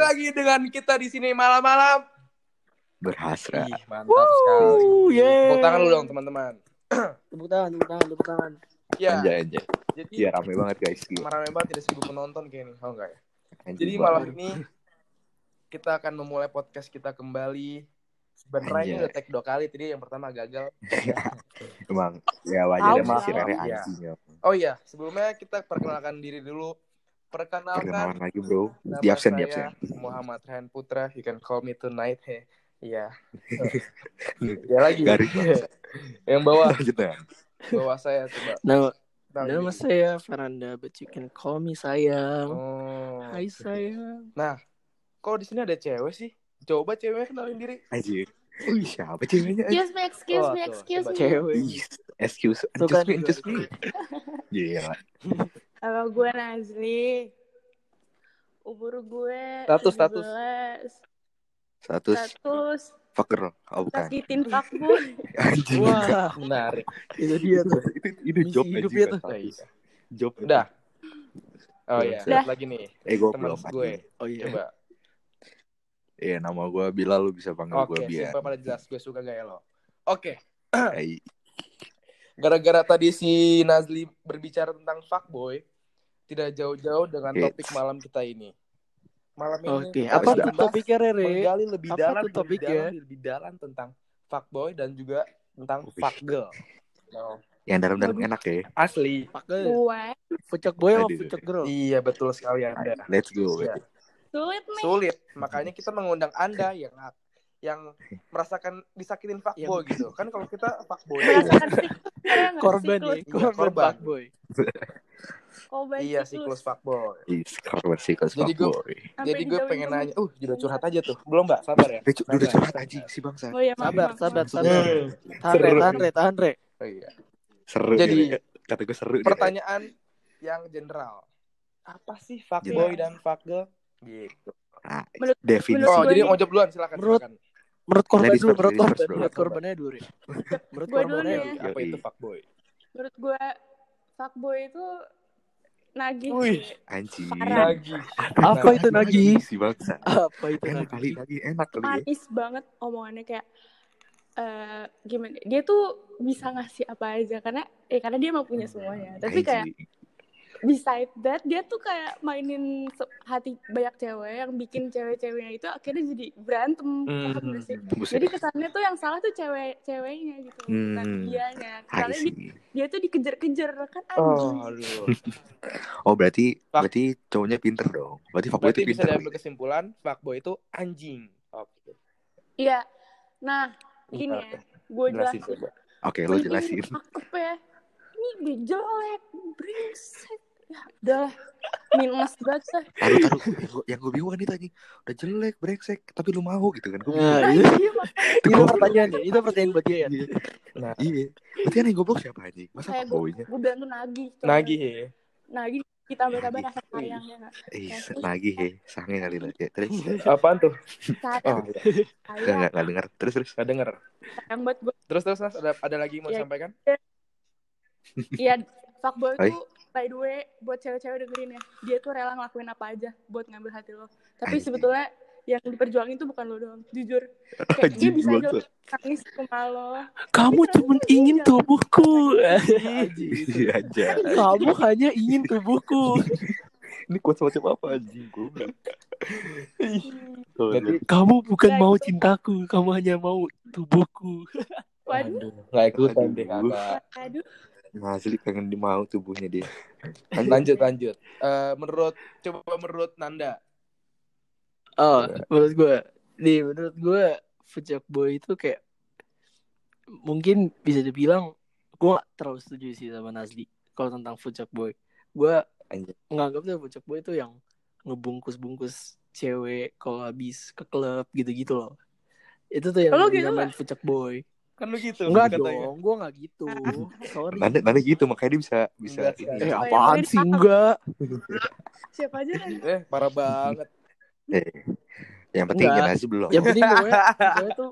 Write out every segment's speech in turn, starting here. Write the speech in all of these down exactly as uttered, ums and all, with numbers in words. lagi dengan kita di sini malam-malam. Berhasrat. Ih, mantap Woo, sekali. Yeah. Tepuk tangan dulu dong teman-teman. Tepuk tangan, tepuk tangan, tepuk tangan. Ya. Anjay, anjay. Jadi ya, rame banget guys. Rame banget, tidak seribu penonton kayak ini. Oh enggak ya. Anjay, jadi malam ini kita akan memulai podcast kita kembali. Sebenarnya ini udah tag dua kali, tadi yang pertama gagal. Emang ya wajar emang si Rere anjingnya. Oh iya, sebelumnya kita perkenalkan diri dulu. Perkenalkan, perkenalkan lagi bro. Di absen, di absen. Muhammad Hendra Putra, you can call me tonight. He. Iya. Ya lagi. Garis, yang bawah. Bawah saya coba. Nama, nama saya Fernando, but you can call me sayang. Oh. Hai sayang. Nah, kok di sini ada cewek sih? Coba cewek kenalin diri. Anjir. Wih, siapa ceweknya? Excuse me, excuse me, excuse me. Cewek. Excuse me, excuse me, excuse me. Iya. Halo, gue Nazli. Umur gue status status. Status. Status. Fucker. Oh, bukan. Sakitin fuckboy. Wah, menarik. Itu dia tuh. Itu itu job hidupnya tuh. Job. Udah. Oh iya, lihat lagi nih. Teman gue. Oh iya. Coba. Iya, nama gue Bila, lu bisa panggil gue Bila. Oke, supaya pada jelas gue suka gaya lo. Oke. Gara-gara tadi si Nazli berbicara tentang fuckboy, tidak jauh-jauh dengan topik malam kita ini. Malam ini. Oke, apa tuh topiknya Rere? Menggali lebih dalam, lebih dalam tentang fuckboy dan juga tentang fuckgirl. Yang dalam-dalam enak ya. Asli. Fuckgirl. Pucuk boy sama pucuk girl. Iya, betul sekali Anda. Let's go. Sulit nih. Sulit. Makanya kita mengundang Anda yang yang merasakan disakitin fuckboy ya, gitu. Kan kalau kita fuckboy korban nih, korban, korban fuckboy. Iya, siklus fuckboy. Korban siklus fuckboy. Jadi gue pengen nanya, uh, udah curhat aja tuh. Belum, Mbak? Sabar ya. Udah curhat aja si bangsa. Oh, iya, sabar, sabar, sabar. Tahan, tahan, tahan, Re. Oh iya. Seru. Jadi, kata gue seru. Pertanyaan yang general. Apa sih fuckboy dan fuckgirl? Gitu. Nah, definisi. Oh, jadi ngojok duluan silakan. Menurut, silakan. Menurut korban dulu, menurut korban, menurut korbannya dulu. Menurut korbannya apa itu fuckboy? Menurut gue fuckboy itu nagih. Wih, anjing. Nagih. Apa itu nagih? Si bangsa. Apa itu nagih? Nagih enak kali. Manis banget omongannya kayak uh, gimana? Dia tuh bisa ngasih apa aja karena eh karena dia mau punya semuanya. Tapi kayak besides that, dia tuh kayak mainin hati banyak cewek yang bikin cewek-ceweknya itu akhirnya jadi berantem. Mm, jadi kesannya tuh yang salah tuh cewek-ceweknya gitu, bukan mm, dianya. Karena di, dia tuh dikejar-kejar kan anjing. Oh, oh berarti Fak. berarti cowoknya pinter dong. Berarti fuckboy itu pinter. Bisa diambil kesimpulan fuckboy itu anjing. Oke. Okay. Iya. Nah, gini ya. Gue jelasin. Oke, okay, lo jelasin. Cakep ya. Ini dia jelek, brengsek. Ya udah minus banget sih. Aduh, yang gue bingung nih tadi. Udah jelek, brengsek, tapi lu mau gitu kan. Gue nah, iya. Itu pertanyaannya, itu pertanyaan buat dia ya. Nah, iya. Berarti kan yang goblok siapa aja? Masa pokoknya gue bilang tuh nagih. Nagih ya. Nagih kita tambah-tambah rasa sayangnya enggak. Iya, nagih ya. Sange kali lu ya. Terus apaan tuh? Oh. Enggak enggak dengar. Terus terus enggak dengar. Yang buat gue. Terus terus ada ada lagi mau disampaikan? Iya, fuckboy itu by the way buat cewek-cewek dengerin ya, dia tuh rela ngelakuin apa aja buat ngambil hati lo. Tapi Aji. sebetulnya yang diperjuangin tuh bukan lo doang, jujur. Kayak dia bisa jauh nangis sama lo. Kamu cuma ingin tubuhku. Aji. Aja. Kamu hanya ingin tubuhku. Ini kuat macam apa anjing gue. Kamu bukan mau cintaku, kamu hanya mau tubuhku. Waduh. Nggak ikutan deh kakak. Waduh. Masih pengen dimau tubuhnya dia. Lanjut lanjut. Uh, menurut coba menurut Nanda. Oh, menurut gue, nih menurut gue fuck boy itu kayak mungkin bisa dibilang gue gak terlalu setuju sih sama Nazli kalau tentang fuck boy. Gue nganggap tuh fuck boy itu yang ngebungkus-bungkus cewek kalau habis ke klub gitu-gitu loh. Itu tuh yang namanya fuck boy. Kan lu gitu. Enggak dong, gue gak gitu. Sorry. Nanti, nanti gitu, makanya dia bisa bisa. Enggak, eh, apaan sih enggak? Siapa aja kan? Eh, parah banget. Eh, yang penting generasi belum. Yang penting gue, gue tuh.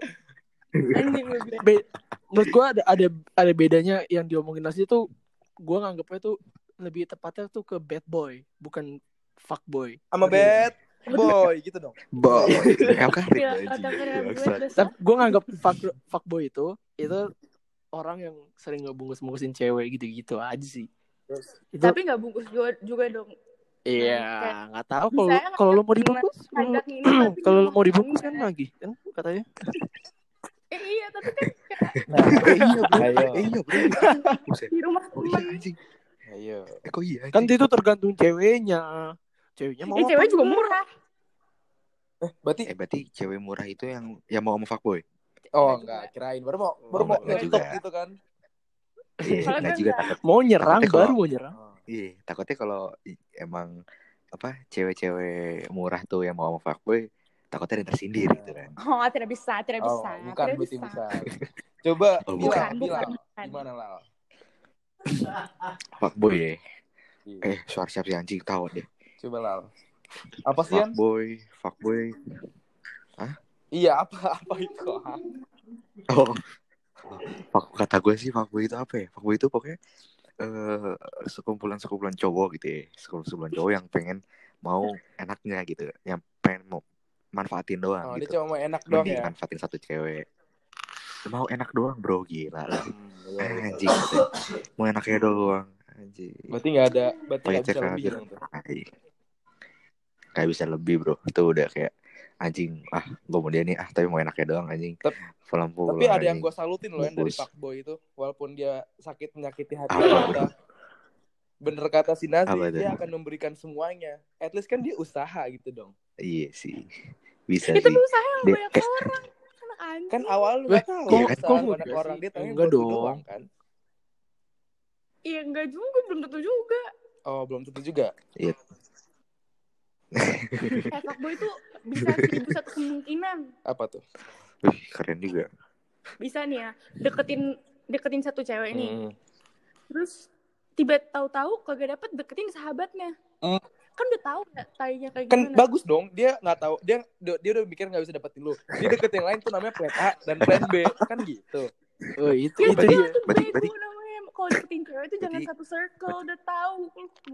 Be- menurut gue ada, ada, ada bedanya yang diomongin Nasi tuh. Gue nganggapnya tuh lebih tepatnya tuh ke bad boy. Bukan fuck boy. Sama bad. boy gitu dong. Boy. Tapi gue nganggap fuckboy itu itu orang yang sering ngebungkus-bungkusin cewek gitu-gitu aja sih. Itu... Tapi nggak bungkus juga, juga dong. Iya, nggak tahu kalau kalau lo mau dibungkus, kalau lo mau dibungkus kan lagi kan katanya. Eh iya, tapi kan. Nah, eh iya, eh iya, di rumah temen. Ayo. Eh kok iya? Kan itu tergantung ceweknya. Ceweknya mau. Eh cewek juga murah. Eh berarti eh berarti cewek murah itu yang yang mau sama fuckboy. Oh enggak, kirain baru mau baru mau ngetop gitu kan. Iya, juga takut. Mau nyerang baru mau nyerang. Iya, takutnya kalau emang apa cewek-cewek murah tuh yang mau sama fuckboy, takutnya dia tersindir gitu kan. Oh, tidak bisa, tidak bisa. Bukan betul bisa. Coba Bila, Bila. Gimana lah? Fuckboy ya. Eh, suara siapa sih anjing tahu deh. Coba lah. Apa sih yang? Fuckboy, fuckboy. Hah? Iya, apa apa itu? Hah? Oh. Kata gue sih fuckboy itu apa ya? Fuckboy itu pokoknya eh uh, sekumpulan-sekumpulan cowok gitu ya. Sekumpulan cowok yang pengen mau enaknya gitu, yang pengen mau manfaatin doang. Oh, gitu. Dia cuma mau enak doang ya. Manfaatin satu cewek. Mau enak doang bro, gila lah. Hmm, anjing gitu. Mau enaknya doang anjing. Berarti gak ada, berarti gak bisa lebih dong tuh. Gak bisa lebih bro. Itu udah kayak anjing. Ah gue mau dia nih, ah tapi mau enaknya doang anjing. Tapi, tapi ada yang gue salutin loh yang dari fuckboy itu. Walaupun dia sakit menyakiti hati kita. Bener kata si Nazli, dia akan memberikan semuanya. At least kan dia usaha gitu dong. Iya sih. Bisa itu sih. Itu usaha yang banyak de- orang. Anjing. Kan awal lu tahu kan orang dia tanya enggak doang kan. Iya enggak juga, belum tentu juga. Oh, belum tentu juga. Iya. Eh, fuckboy itu bisa seribu satu kemungkinan. Apa tuh? Wih, keren juga. Bisa nih ya, deketin deketin satu cewek hmm. nih. Terus tiba tahu-tahu kagak dapet, deketin sahabatnya. Hmm. Kan udah tahu nggak tainya kayak gimana? Kan bagus dong, dia nggak tahu, dia dia udah mikir nggak bisa dapetin lu, dia deket yang lain tuh namanya plan A dan plan B kan gitu. Oh itu ya, itu dia ya. Batik batik namanya kalau deketin cewek itu jangan satu circle, berarti, udah tahu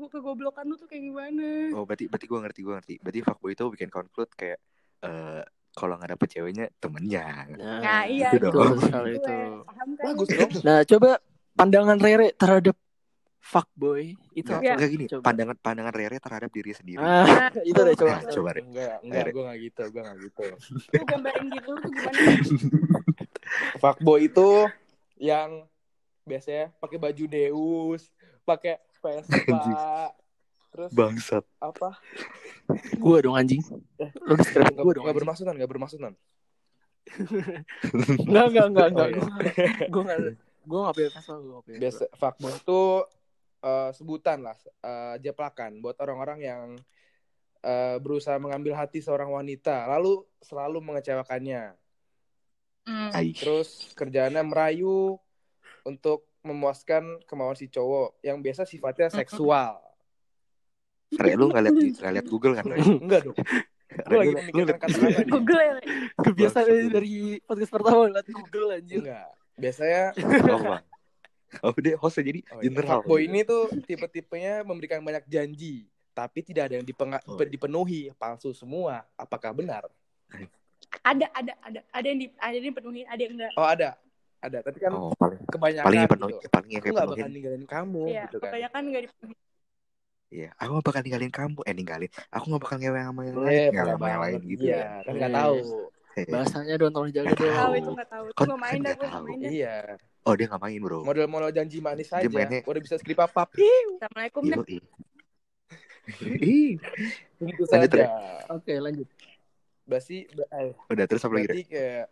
gua kegoblokan lu tuh kayak gimana. Oh berarti berarti gue ngerti gue ngerti berarti fuckboy itu bikin conclude kayak uh, kalau nggak dapet ceweknya temennya. Nah, nah iya itu dong itu, itu. Bagus dong. Nah coba pandangan Rere terhadap fuckboy itu enggak ya. Gini coba. pandangan pandangan Rere terhadap diri sendiri ah, itu deh coba nah, coba deh enggak enggak gue nggak gitu gue nggak gitu gue gambarin gitu tuh gimana. Fuckboy itu yang biasanya pakai baju Deus, pakai Vespa, terus bangsat apa gue dong anjing lu deskripsi gue dong nggak bermaksudan nggak bermaksudan nggak nggak nggak nggak gue nggak gue nggak punya Vespa gue biasa. Fuckboy itu Uh, sebutan lah, uh, jeplakan buat orang-orang yang uh, berusaha mengambil hati seorang wanita, lalu selalu mengecewakannya. Mm. Terus kerjaannya merayu untuk memuaskan kemauan si cowok, yang biasa sifatnya seksual. Re, lu nggak lihat nggak lihat Google kan? Enggak dong. Gue lagi memikirkan kata-kata. Google ya. Kebiasaan dari podcast pertama lihat Google anjir. Enggak. Biasanya. Oh deh, hostnya jadi oh, general. Fuckboy ini tuh tipe-tipenya memberikan banyak janji, tapi tidak ada yang dipeng- oh. dipenuhi, palsu semua. Apakah benar? Ada, ada, ada, ada yang di, ada yang dipenuhi, ada yang enggak. Oh ada, ada. Tapi kan oh, paling, kebanyakan paling penuhi, gitu. Paling aku nggak bakal ninggalin kamu, ya, gitu kan? Kebanyakan nggak dipenuhi. Iya, aku nggak bakal ninggalin kamu, eh ninggalin. Aku nggak bakal ngewe sama yang lain, nggak sama yang lain gitu. Iya, kan nggak hmm. tahu. Bahasanya doang tolong jaga dong. Tahu itu nggak tahu. Nggak main dah, nggak main dah. Iya. Oh dia nggak main bro. Model-model janji manis aja. Mainnya... Udah bisa skrip apa? Assalamualaikum deh. Ih, begitu saja. Ter... Oke lanjut. Berarti, udah terus apa lagi? Kayak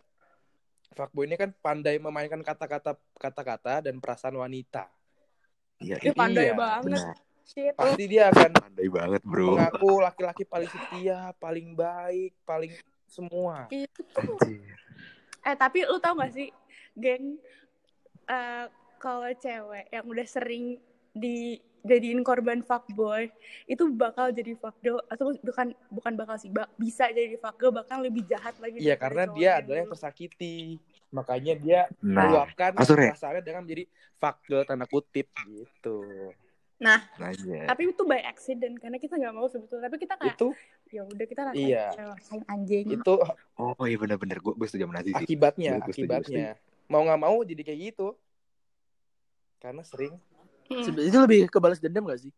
fuckboy ini kan pandai memainkan kata-kata, kata-kata dan perasaan wanita. Iya. Dia pandai iya. banget. Benar. Pasti dia akan. Pandai banget bro. Mengaku laki-laki paling setia, paling baik, paling semua. Eh tapi lu tau gak sih, geng? Uh, kalau cewek yang udah sering dijadiin korban fuckboy itu bakal jadi fuckgirl atau bukan bukan bakal sih bak, bisa jadi fuckgirl bahkan lebih jahat lagi. Iya karena dia adalah yang tersakiti, makanya dia meluapkan nah, perasaannya dengan menjadi fuckgirl tanda kutip gitu. Nah, aja. Tapi itu by accident karena kita nggak mau sebetulnya. Tapi kita kayak, ya udah kita rasain iya. anjing. Itu, oh iya benar-benar gue setuju sama Nazli. Akibatnya, gua, gua akibatnya setuju. Mau nggak mau jadi kayak gitu. Karena sering. Hmm. Itu lebih kebalas dendam nggak sih?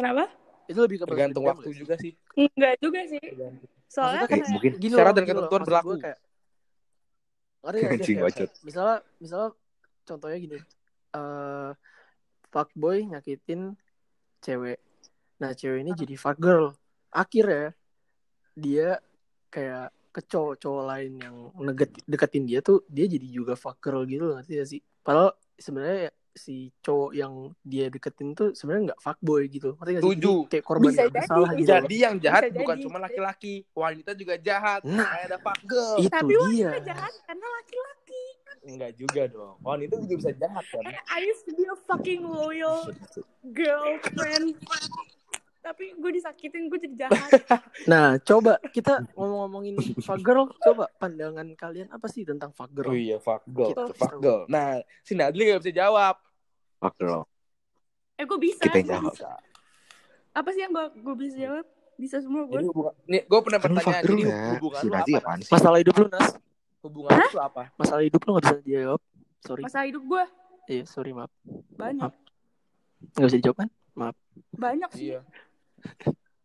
Kenapa? Itu lebih kebalas tergantung dendam, waktu juga sih. Enggak juga sih. Tergantung. Soalnya kayak, kayak mungkin syarat dan ketentuan berlaku. Kayak, kayak, kayak, misalnya, misalnya contohnya gini. Uh, fuckboy nyakitin cewek. Nah, cewek ini jadi fuckgirl. Akhirnya dia kayak ke cowok-cowok lain yang nege- deketin dia tuh, dia jadi juga fuckgirl gitu, ngerti gak sih? Padahal sebenarnya si cowok yang dia deketin tuh sebenarnya enggak fuckboy gitu. Ngerti gak sih? Tujuh. Kayak korban yang bersalah gitu. Jadi yang jahat bukan cuma laki-laki, wanita juga jahat. Nah, kayak ada fuckgirl. Tapi wanita dia. jahat karena laki-laki. Enggak juga dong. Wan itu juga bisa jahat kan. I used to be a fucking loyal girlfriend. Tapi gue disakitin, gue jadi jahat. Nah, coba kita ngomong-ngomongin fuckgirl. Coba pandangan kalian apa sih tentang fuckgirl? Oh iya, fuckgirl. Fuckgirl. Nah, si Nazli gak bisa jawab. Fuckgirl. Eh, gue bisa. Kita yang jawab. Bisa. Apa sih yang gue bisa jawab? Bisa semua gue. Nih, gue pernah bertanya ini hubungan lu apa? Masalah hidup lu, Nas. Hubungan Hah? Itu apa? Masalah hidup lo gak bisa dijawab. Sorry. Masalah hidup gue? Iya, sorry, maaf. Banyak. Maaf. Gak bisa dijawab kan? Maaf. Banyak sih. Iya.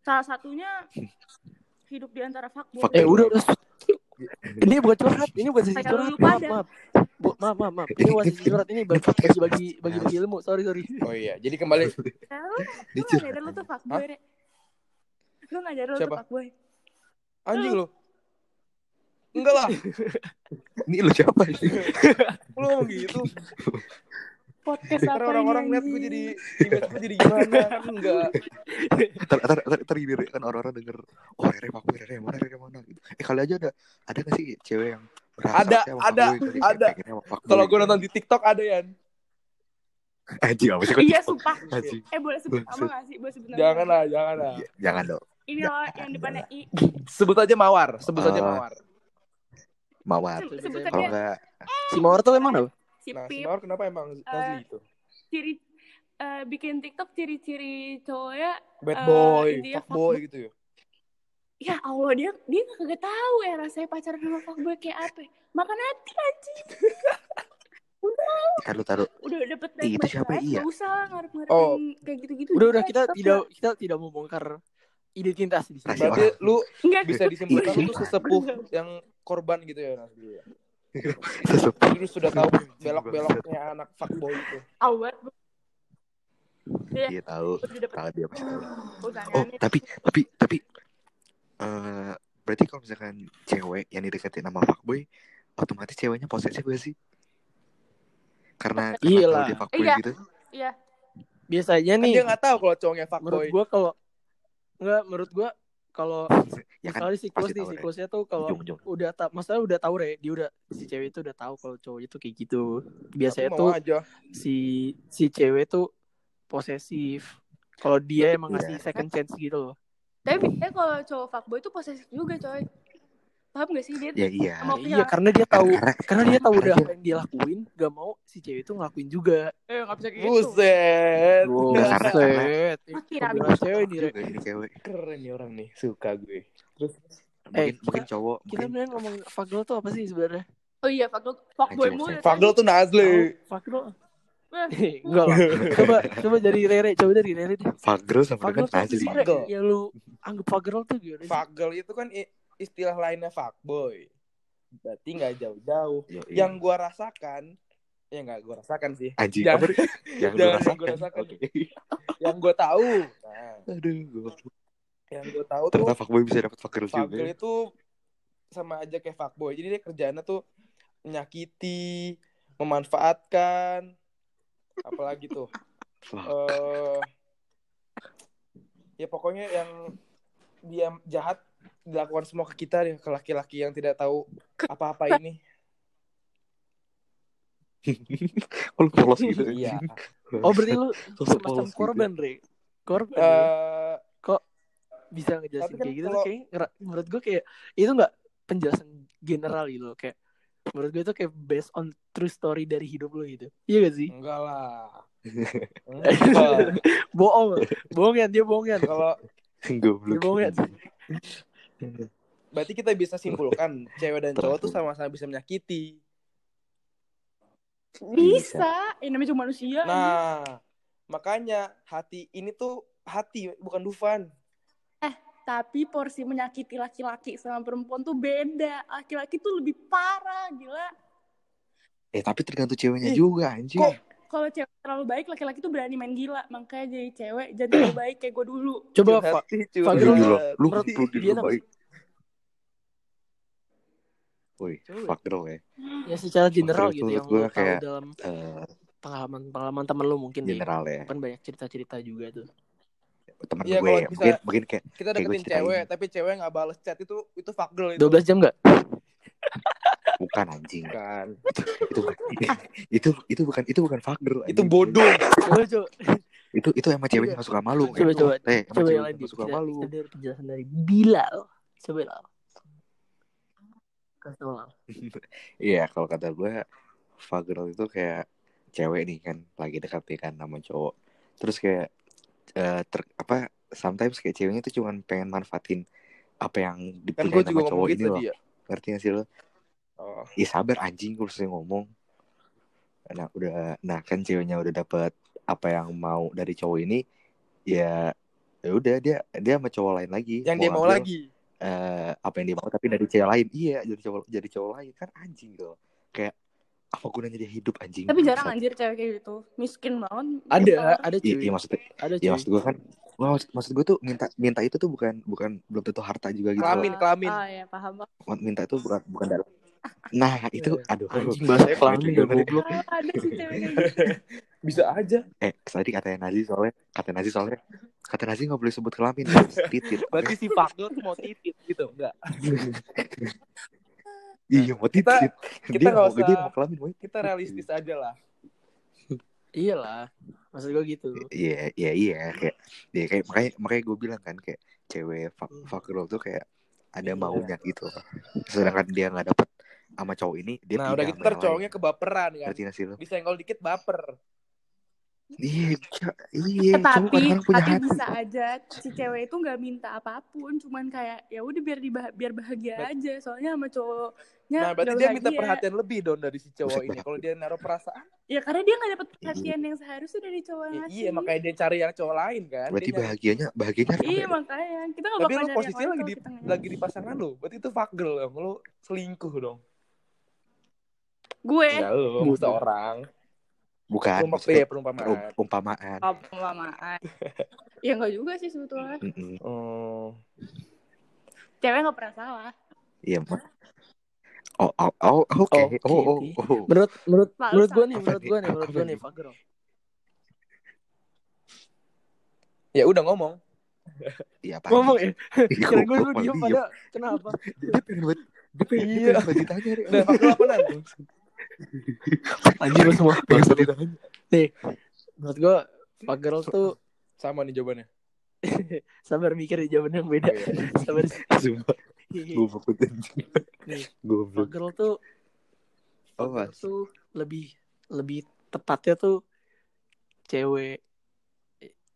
Salah satunya hidup di antara fuckboy. Fuck eh, udah, udah. Ini bukan curhat. Ini bukan sisi curhat. Maaf, maaf. Bu, maaf, maaf, maaf. Ini bukan sisi curhat. Ini bagi-bagi bagi ilmu. Sorry, sorry. Oh iya, jadi kembali. Lu gak nyadar lu tuh fuckboy, Re. Lu gak nyadar lu tuh fuckboy. Anjing lu. Enggak lah. Ini lu siapa sih? Lu ngomong gitu. Podcast apa ini? Orang-orang lihat gue jadi image gue jadi gimana kan enggak. Entar entar entar gini kan orang-orang denger, oh Rere Pak Rere mana Rere mana gitu. Eh kali aja ada ada enggak sih cewek yang ada ada ada. Kalau gue nonton di TikTok ada ya. Anjing apa sih? Iya sumpah. Eh boleh sebut nama enggak sih? Boleh sebut nama. Janganlah, janganlah. Jangan dong. Ini loh yang depannya I. Sebut aja Mawar, sebut aja Mawar. Mawar. Sebut kalau enggak si Mawar tuh emang apa? Si, nah, si Mawar kenapa emang uh, Nazli itu? Ciri uh, bikin TikTok ciri-ciri cowoknya bad boy, uh, fuck boy fuck... gitu ya. Ya Allah, dia dia enggak tahu ya rasanya pacaran sama fuckboy kayak apa. Makan hati anjing. Udah. Taruh, taruh. Udah dapat dari siapa iya? Enggak usah ngarep-ngarepin oh. kayak gitu-gitu. Udah, udah kita TikTok tidak ya. Kita tidak mau bongkar identitas di sini. Berarti lu enggak, bisa disimpulkan lu sesepuh yang korban gitu ya Nazli ya. Terus sudah tahu belok-beloknya anak fuckboy itu. Awet. Dia tahu. Tahu dia pasti tahu. Oh, tapi tapi tapi uh, berarti kalau misalkan cewek yang dideketin sama fuckboy, otomatis ceweknya posesif gak sih? Karena kalau dia fuckboy iya. gitu. Iya. Biasanya nih. Dia nggak tahu kalau cowoknya fuckboy. Menurut gue kalau nggak menurut gue. Kalau ya kan, misalnya siklus nih, siklusnya tuh kalau udah ta- masalah udah tahu Re, dia udah si cewek itu udah tahu kalau cowoknya tuh kayak gitu. Biasanya tuh aja. si si cewek tuh posesif. Kalau dia emang ngasih second chance gitu loh. Tapi biasanya kalau cowok fuckboy itu posesif juga, coy. Paham gak sih dia? Ya, iya. iya, karena dia tahu karena, karena dia tahu udah apa yang dia lakuin, gak mau si cewek itu ngelakuin juga. Eh, enggak bisa gitu. Buset. Buset. Ini cewek ini cewek. Keren nih orang nih, suka gue. Terus eh, mungkin, mungkin cowok. Kita beneran ngomong fuckgirl tuh apa sih sebenarnya? Oh iya, fuckgirl. Fuckboy mulu. Fuckgirl tuh Nazli. Fuckgirl. Enggak lah. Coba coba dari Rere, coba dari Rere deh. Fuckgirl sama kan Nazli. Ya lu anggap fuckgirl tuh gimana? Fuckgirl itu kan istilah lainnya fuckboy. Berarti gak jauh-jauh ya, iya. Yang gue rasakan ya gak gue rasakan sih Aji, jangan, apa, yang gue rasakan okay. Yang gue tahu nah, aduh gue. Yang gue tahu ternyata tuh fuckboy bisa dapat fuckgirl juga. Fuckgirl itu sama aja kayak fuckboy. Jadi dia kerjaannya tuh menyakiti, memanfaatkan. Apalagi tuh uh, ya pokoknya yang dia jahat dilakukan semua ke kita deh, ke laki-laki yang tidak tahu apa-apa ini. Kalau polos gitu. Iya. Oh berarti lu semacam korban, Re. Korban. Uh, Kok bisa ngejelasin kayak gitu? Kalau... Kayak menurut gue kayak itu nggak penjelasan general gitu. Kayak menurut gue itu kayak based on true story dari hidup lu gitu. Iya gak sih? Enggak lah. Bohong, bohong ya, dia bohong ya. Kalau dia bohong ya. Berarti kita bisa simpulkan cewek dan cowok tuh sama-sama bisa menyakiti. Bisa, ini namanya cuma manusia. Nah, ini. Makanya hati ini tuh hati bukan Dufan. Eh, tapi porsi menyakiti laki-laki sama perempuan tuh beda. Laki-laki tuh lebih parah, gila. Eh, tapi tergantung ceweknya eh, juga, anjir. Kok kalau cewek terlalu baik, laki-laki tuh berani main gila. Makanya jadi cewek, jadi terlalu baik kayak gue dulu. Coba, Pak. Lu kan perlu dia baik. Woi, fuck dong ya. Ya secara general gitu yang gue kayak dalam uh, pengalaman-pengalaman temen lu mungkin general ya. Kan banyak cerita-cerita juga tuh. Temen ya, gue mungkin, mungkin kayak kita deketin kayak cewek, tapi cewek gak balas chat itu itu fuck girl itu. dua belas jam gak? Bukan anjing kan. Itu, itu itu itu bukan itu bukan fuck girl. Anjing. Itu bodoh. Coba, coba. Itu itu emang ceweknya enggak suka malu. Coba coba. Eh, coba yang lain suka malu. Dari penjelasan dari Bilal. Coba lah. Kasih iya, kalau kata gue fuck girl itu kayak cewek nih kan lagi dekat kan sama cowok. Terus kayak uh, ter, apa sometimes kayak ceweknya itu cuma pengen manfaatin apa yang dipikirkan sama cowok ini loh. Dia. Ngerti gak sih lo? Oh. Ya sabar anjing gue sering ngomong. Nah udah, nah kan ceweknya udah dapet apa yang mau dari cowok ini, ya udah dia dia sama cowok lain lagi. Yang mau dia mau ambil, lagi. Uh, apa yang dia mau tapi dari cewek lain, iya jadi cowok jadi cowok lain kan anjing loh. Kayak apa gunanya dia hidup anjing? Tapi jarang anjir cewek kayak gitu, miskin banget. Ada ada cewek. Iya maksudnya. Ada cewek. Ya maksud gue kan. Wow, maksud gue tuh minta minta itu tuh bukan bukan belum tentu harta juga gitu. Kelamin, kelamin. Ah, ya, paham. Minta itu bukan bukan dalam. Nah, itu aduh anjing bahasanya kelamin goblok. Ada sih ceweknya. Bisa aja. Eh, tadi katanya Nazli soalnya, katanya Nazli soalnya, katanya Nazli enggak boleh sebut kelamin, titit. Berarti si Fakdo tuh mau titit gitu, enggak? Iya, mau titit. Kita enggak usah gede mau kelamin, boy. Kita realistis aja lah. Iyalah, maksud gue gitu. Iya, iya, iya, kayak, ya, kayak makanya, makanya gue bilang kan kayak cewek fuck girl tuh kayak ada maunya gitu. Sedangkan dia nggak dapet sama cowok ini, dia nah, udah gitu cowoknya kebaperan kan. Bisa nggol dikit baper. Iya, iya. Tapi, tapi bisa aja si cewek itu nggak minta apapun, cuman kayak ya udah biar dibah- biar bahagia aja. Soalnya sama cowok. Ya, nah berarti dia minta dia perhatian lebih dong dari si cowok ini. Kalau dia naruh perasaan, ya karena dia nggak dapat perhatian yang seharusnya dari cowok lain. Ya, iya makanya dia cari yang cowok lain kan. Berarti dia bahagianya bahagianya. Iya makanya kita nggak bakal nyari posisinya lagi di lagi di pasangan lo. Berarti itu fuck girl dong. Lo selingkuh dong. Gue. Ya lo maksud orang. Bukan. Maksudnya perumpamaan. Perumpamaan. Perumpamaan. Ya nggak juga sih sebetulnya. Oh. Cewek nggak pernah salah. Iya mak. Oh, oh, oh, oke. Okay. Okay. Oh, oh, oh. Menurut, menurut, menurut gue nih, menurut gue nih, menurut gue nih, Fagro. Ya udah ngomong. Iya, Pak. Ngomong ya. Kira gue lu diam pada kenapa? Dia pengen buat, dia pengen buat ditanya. Nah, Fagro apa nanti? Anjir lu semua pengen buat ditanya. Nih, menurut gue Fagro tuh sama nih jawabannya. Sabar mikir jawaban yang beda. Sabar. Sumpah. Gue fokusin. Gue fuck girl tuh oh, fuck girl tuh lebih lebih tepatnya tuh cewek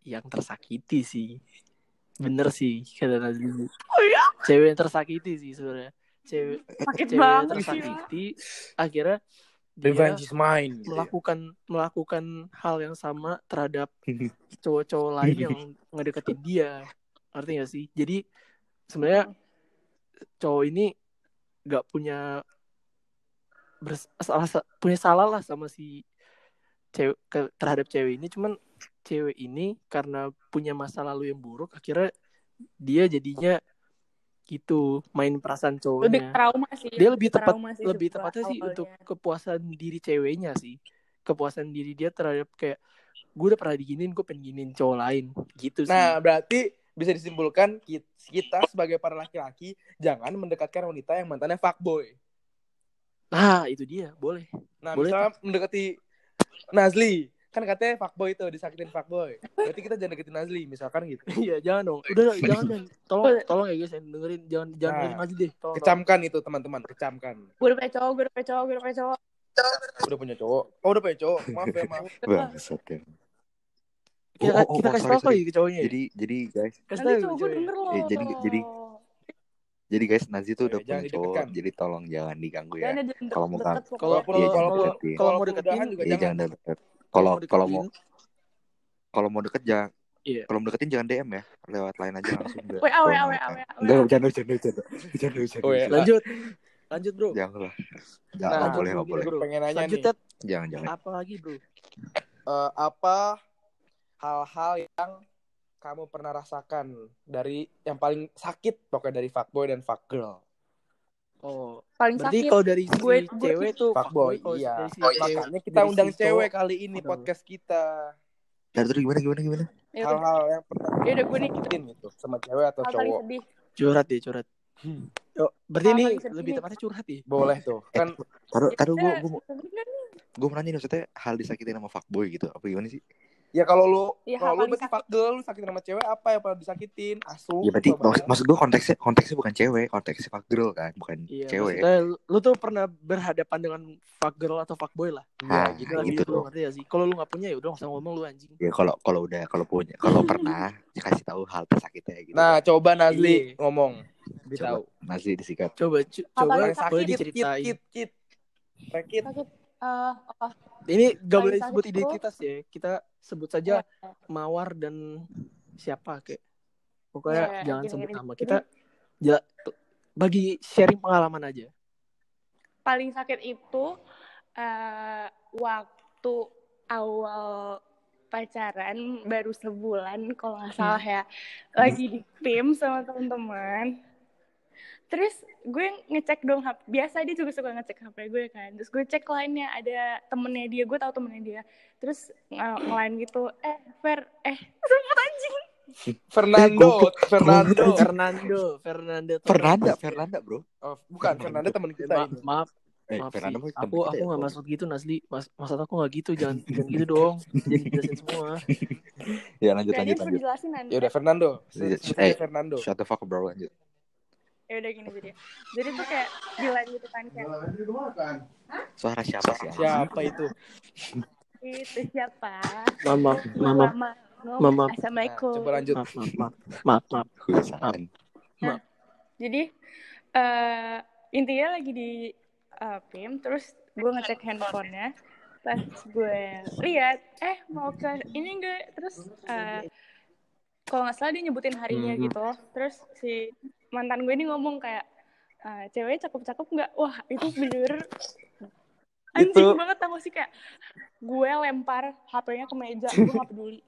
yang tersakiti sih. Bener sih kata Nazli. Oh ya. Cewek yang tersakiti sih sebenarnya. Cewek Sakit cewek banget, tersakiti ya. Akhirnya revenge is mine. Melakukan melakukan hal yang sama terhadap cowok-cowok lain yang ngedeketin dia. Ngerti enggak sih? Jadi sebenarnya cowok ini nggak punya bers- salah, punya salah lah sama si cewek ke- terhadap cewek ini, cuman cewek ini karena punya masa lalu yang buruk akhirnya dia jadinya gitu main perasaan cowoknya. Lebih trauma sih. Dia lebih tepat sih, lebih tepatnya sih awalnya. Untuk kepuasan diri ceweknya sih, kepuasan diri dia terhadap kayak gue udah pernah diginin, gue pengen giniin cowok lain gitu sih. Nah berarti bisa disimpulkan kita sebagai para laki-laki jangan mendekatkan wanita yang mantannya fuckboy. Nah itu dia boleh. Nah boleh, misalnya tak? Mendekati Nazli kan katanya fuckboy itu disakitin fuckboy. Berarti kita jangan deketin Nazli misalkan gitu. Iya jangan dong. Udah jangan dong. Tolong tolong ya guys dengerin jangan jangan nah, deketin Nazli deh. Tolong, kecamkan tolong. Itu teman-teman kecamkan. Gue udah punya cowok, gue udah punya cowok, gue udah punya cowok. Udah punya cowok. Oh, udah punya cowok. Maaf ya, maaf. Bangsat kan. Kita, oh, oh, kita oh, kasih tahu lagi ke cowoknya. Jadi jadi guys. Kasih tahu cowok denger loh. Eh, jadi jadi Jadi guys, Nazli tuh udah punya cowok, jadi tolong jangan diganggu ya. Kalau mau kalau kalau mau deketin juga jangan deket. Kalau kalau mau kalau mau deket jangan iya. Kalau mau deketin jangan D M ya, lewat line aja langsung. W A W A W A. Enggak bercanda bercanda bercanda. Bercanda bercanda. Lanjut. Lanjut, Bro. Janganlah. Jangan nah, boleh, enggak boleh. Pengen nanya nih. Jangan jangan. Apa lagi, Bro? Uh, apa hal-hal yang kamu pernah rasakan dari yang paling sakit pokoknya dari fuckboy dan fuckgirl? Oh, paling berarti sakit. Kalau dari si gue, cewek tuh fuckboy. Fuckboy iya. Si oh, iya. Makanya kita dari undang si cewek itu. Kali ini podcast kita. Terus gimana gimana gimana? Hal-hal yang pernah. Ya udah gue nikitin gitu sama cewek atau hal cowok. Curhat ya, curhat. Hmm. Oh, berarti ini lebih tepatnya curhat ya. Boleh tuh. Eh, kan taruh taruh gue gue gue mau nanya maksudnya hal disakitin sama fuckboy gitu. Apa gimana sih? Ya kalau lu ya, kalau lu berarti fuckgirl lu sakit sama cewek apa yang paling disakitin? Asu. Ya berarti maks- maksud gue konteksnya konteksnya bukan cewek, konteksnya fuckgirl kan, bukan iya, cewek. Iya. Lu tuh pernah berhadapan dengan fuckgirl atau fuckboy lah. Nah, ya gitu lah gitu tuh. Ngerti ya sih. Kalau lu enggak punya ya udah enggak usah ngomong lu anjing. Ya kalau kalau udah kalau punya, kalau pernah ya kasih tahu hal tersakitnya gitu. Nah, coba Nazli iya. ngomong. Coba, Nazli disikat. Coba co- coba boleh diceritain. Kit kit. Sakit. Uh, oh. Ini gak boleh disebut identitas ya. Kita sebut saja yeah. Mawar dan siapa kayak. Pokoknya yeah, jangan gini, sebut gini, nama. Gini. Kita jala, bagi sharing pengalaman aja. Paling sakit itu uh, waktu awal pacaran baru sebulan kalau nggak salah ya. Lagi di tim sama teman-teman. Terus gue ngecek dong H P. Biasa dia juga suka ngecek H P gue kan. Terus gue cek line-nya ada temennya dia. Gue tahu temennya dia. Terus nge-line gitu. Eh Fer. Eh sempat anjing. Fernando. Fernando. Fernando. Fernando. Fernanda. Fernanda bro. Oh, bukan. Fernanda temen kita. Maaf. Eh, maaf sih. Aku, aku ya, gak maksud gitu Nazli. Mas, maksud aku gak gitu. Jangan, jangan gitu dong. Jangan jelasin semua. Ya lanjut lanjut lanjut. Yaudah Fernando. Eh Fernando. Shut the fuck bro lanjut. Ya udah gini jadi, jadi tuh kayak Bila gitu kan kayak. Suara siapa sih? Siapa itu? Itu siapa? Mama, mama, mama. mama. Assalamualaikum. Nah, coba lanjut. Maaf, maaf, maaf, maaf. maaf. Nah, jadi uh, intinya lagi di uh, P I M, terus gue ngecek handphonenya, pas gue lihat, eh mau ke ini enggak, terus uh, kalau nggak salah dia nyebutin harinya mm-hmm. gitu, terus si mantan gue ini ngomong kayak e, cewek cakep-cakep nggak? Wah itu bener anjing banget tau sih kayak gue lempar H P-nya ke meja gue nggak peduli.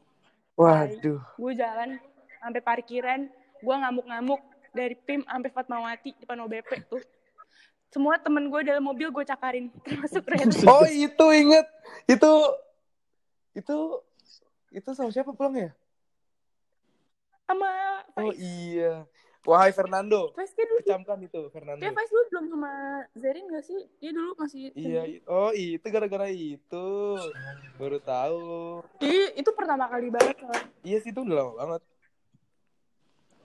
Waduh. Gue jalan sampai parkiran gue ngamuk-ngamuk dari P I M sampai Fatmawati depan O B P tuh. Semua temen gue dalam mobil gue cakarin termasuk Rere. Oh itu inget itu itu itu sama siapa pulang ya? Sama. Oh iya. Wahai Fernando, kecamkan itu Fernando. Dia Faiz dulu belum sama Zerin gak sih? Dia dulu masih. Iya, oh itu gara-gara itu baru tahu. Iya, itu pertama kali banget. Kan? Iya sih itu udah lama banget.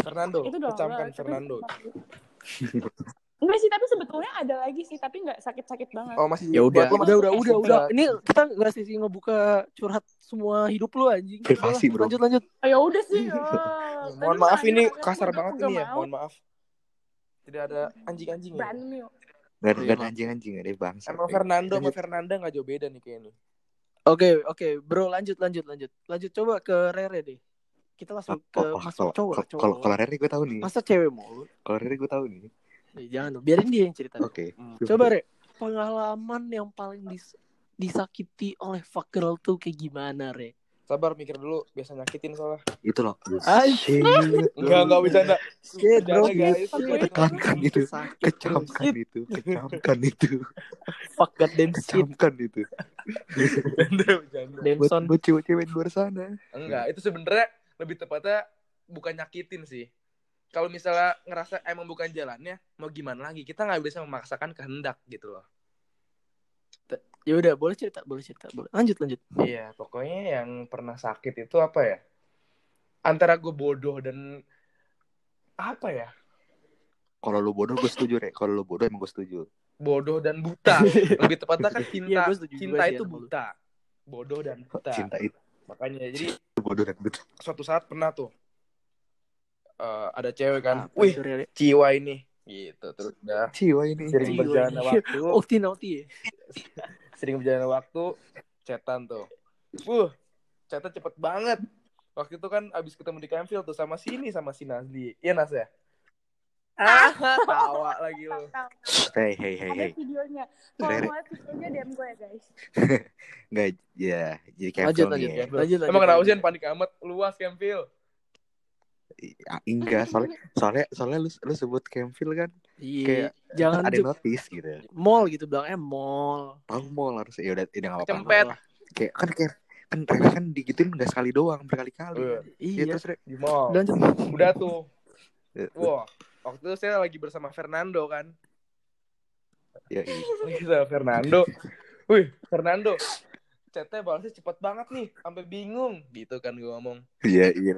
Fernando, kecamkan Fernando. Enggak sih, tapi sebetulnya ada lagi sih, tapi nggak sakit-sakit banget. Oh masih. Ya udah, udah, udah, udah, udah. Ini kita nggak sih ngebuka curhat semua hidup lu anjing. Privasi bro. Lanjut, lanjut. Ya udah sih. Mohon maaf ini kasar banget ini ya. Mohon maaf. Tidak ada anjing-anjing ya. Gak ada anjing-anjing ada bang. Sama Fernando sama Fernanda nggak jauh beda nih kayaknya. Oke oke bro lanjut lanjut lanjut lanjut coba ke Rere deh. Kita langsung ke masuk cowok. Kalau kalau Rere gue tahu nih. Masa cewek mulu. Kalau Rere gue tahu nih. Jangan dong biarin dia yang cerita. Oke. Coba Rere pengalaman yang paling dis disakiti oleh fuckgirl tuh kayak gimana, Re? Sabar, mikir dulu. Biasa nyakitin soalnya. Itu loh. Asyik. Enggak, enggak bisa. Shit, bro. Kecamkan itu. Kecamkan itu. Kecamkan itu. Fuck God damn shit. Kecamkan itu. Buat, buat cewek-cewek di luar sana. Enggak, itu sebenarnya lebih tepatnya bukan nyakitin sih. Kalau misalnya ngerasa emang bukan jalannya, mau gimana lagi? Kita nggak bisa memaksakan kehendak gitu loh. Ya udah boleh cerita, boleh cerita, boleh. Lanjut, lanjut. Iya, pokoknya yang pernah sakit itu apa ya? Antara gue bodoh dan apa ya? Kalau lu bodoh gue setuju, Re. Kalau lu bodoh emang gue setuju. Bodoh dan buta. Lebih tepatnya kan cinta. Ya, cinta itu ya, buta. Bodoh dan buta. Cinta itu. Makanya jadi bodoh dan buta. Suatu saat pernah tuh uh, ada cewek kan. Apa, wih, sorry, Ciwa ini. Gitu terus udah. Ciwa ini. Sering Ciwa berjalan ini. Waktu. Okti nauti. Sering berjalan waktu, chatan tuh. Wuh, chatan cepet banget. Waktu itu kan abis ketemu di Campfield tuh sama si ini, sama si Nazli. Iya, Nas ya? Ah, tawa lagi lu. Hey, hey, hey, hey. Ada videonya. Kalau mau videonya D M gue ya, guys. Enggak, ya. Jadi Campfield nih. Lanjut, lanjut. Emang kenapa sih panik amat luas Campfield? Ya, enggak, soalnya soalnya soalnya lu lu sebut Campfield kan. Iya. Jangan ada notice gitu. Mall gitu bilang eh mall. Tahu mall harus ya udah enggak apa-apa. Cempet. Kayak kan kayak kan ternyata kan digituin nggak sekali doang, berkali-kali. Uh, iya. Terus di mall. Udah tuh. Wah, waktu itu saya lagi bersama Fernando kan. Ya iya. Lagi sama Fernando. Wih, Fernando. Chatnya balasnya cepet banget nih, sampai bingung gitu kan gue ngomong. Iya iya.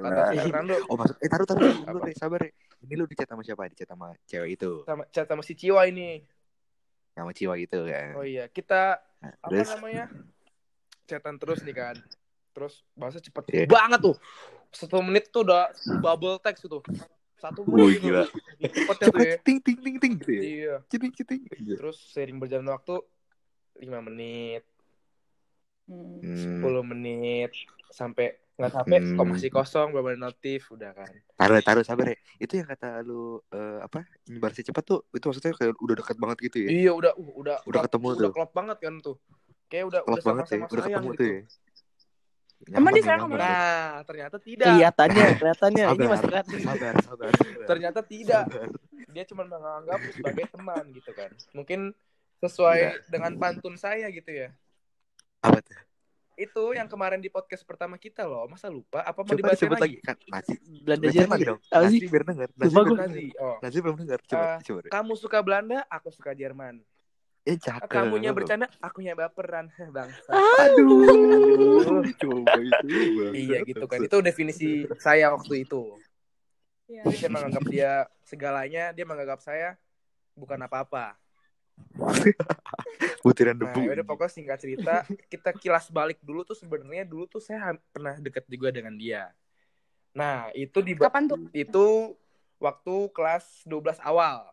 Fernando. Oh maksud, eh taruh taruh dulu deh, sabar deh. Ini lu di chat sama siapa? Di chat sama cewek itu. Sama chat sama si Ciwa ini. Sama Ciwa gitu kan. Oh iya, kita nah, apa terus? Namanya? Chatan terus nih kan. Terus bahasanya cepet yeah. banget tuh. Satu menit tuh udah bubble text tuh. Satu menit gitu. Cepetnya tuh ya. Ting ting ting ting gitu ya. Iya. Ting ting. Terus sering berjalan waktu lima menit. Hmm. sepuluh menit sampai enggak sampai hmm. kok masih kosong belum ada notif udah kan. Taruh taruh sabar ya. Itu yang kata lu uh, apa? Nyebar si cepat tuh. Itu maksudnya kayak udah dekat banget gitu ya. Iya, udah uh, udah udah ketemu udah tuh. Udah klop banget kan tuh. Kayak udah Kelop udah sama-sama ya, sayang gitu. Ya. Emang dia sekarang kemana? Nah, ternyata tidak. Kelihatannya, kelihatannya. Ini masih kelihatan. Sabar, sabar, sabar. Ternyata tidak. Sabar. Dia cuma menganggap sebagai teman gitu kan. Mungkin sesuai tidak. Dengan pantun saya gitu ya. Apa tuh? Itu yang kemarin di podcast pertama kita loh. Masa lupa? Apa mau dibahas lagi? Kan masih. Belanda Jerman lagi dong. Masih biar dengar. Masih belum dengar. Kamu suka Belanda, aku suka Jerman. Eh, kamunya bercanda, akunya baperan, bang. Aduh, coba itu. Bang. Iya gitu kan. Itu definisi saya waktu itu. Iya. Jadi saya menganggap dia segalanya, dia menganggap saya bukan apa-apa. Butiran debu. Nah, udah pokoknya singkat cerita, kita kilas balik dulu tuh sebenarnya dulu tuh saya pernah deket juga dengan dia. Nah, itu di kapan tuh? Itu waktu kelas dua belas awal.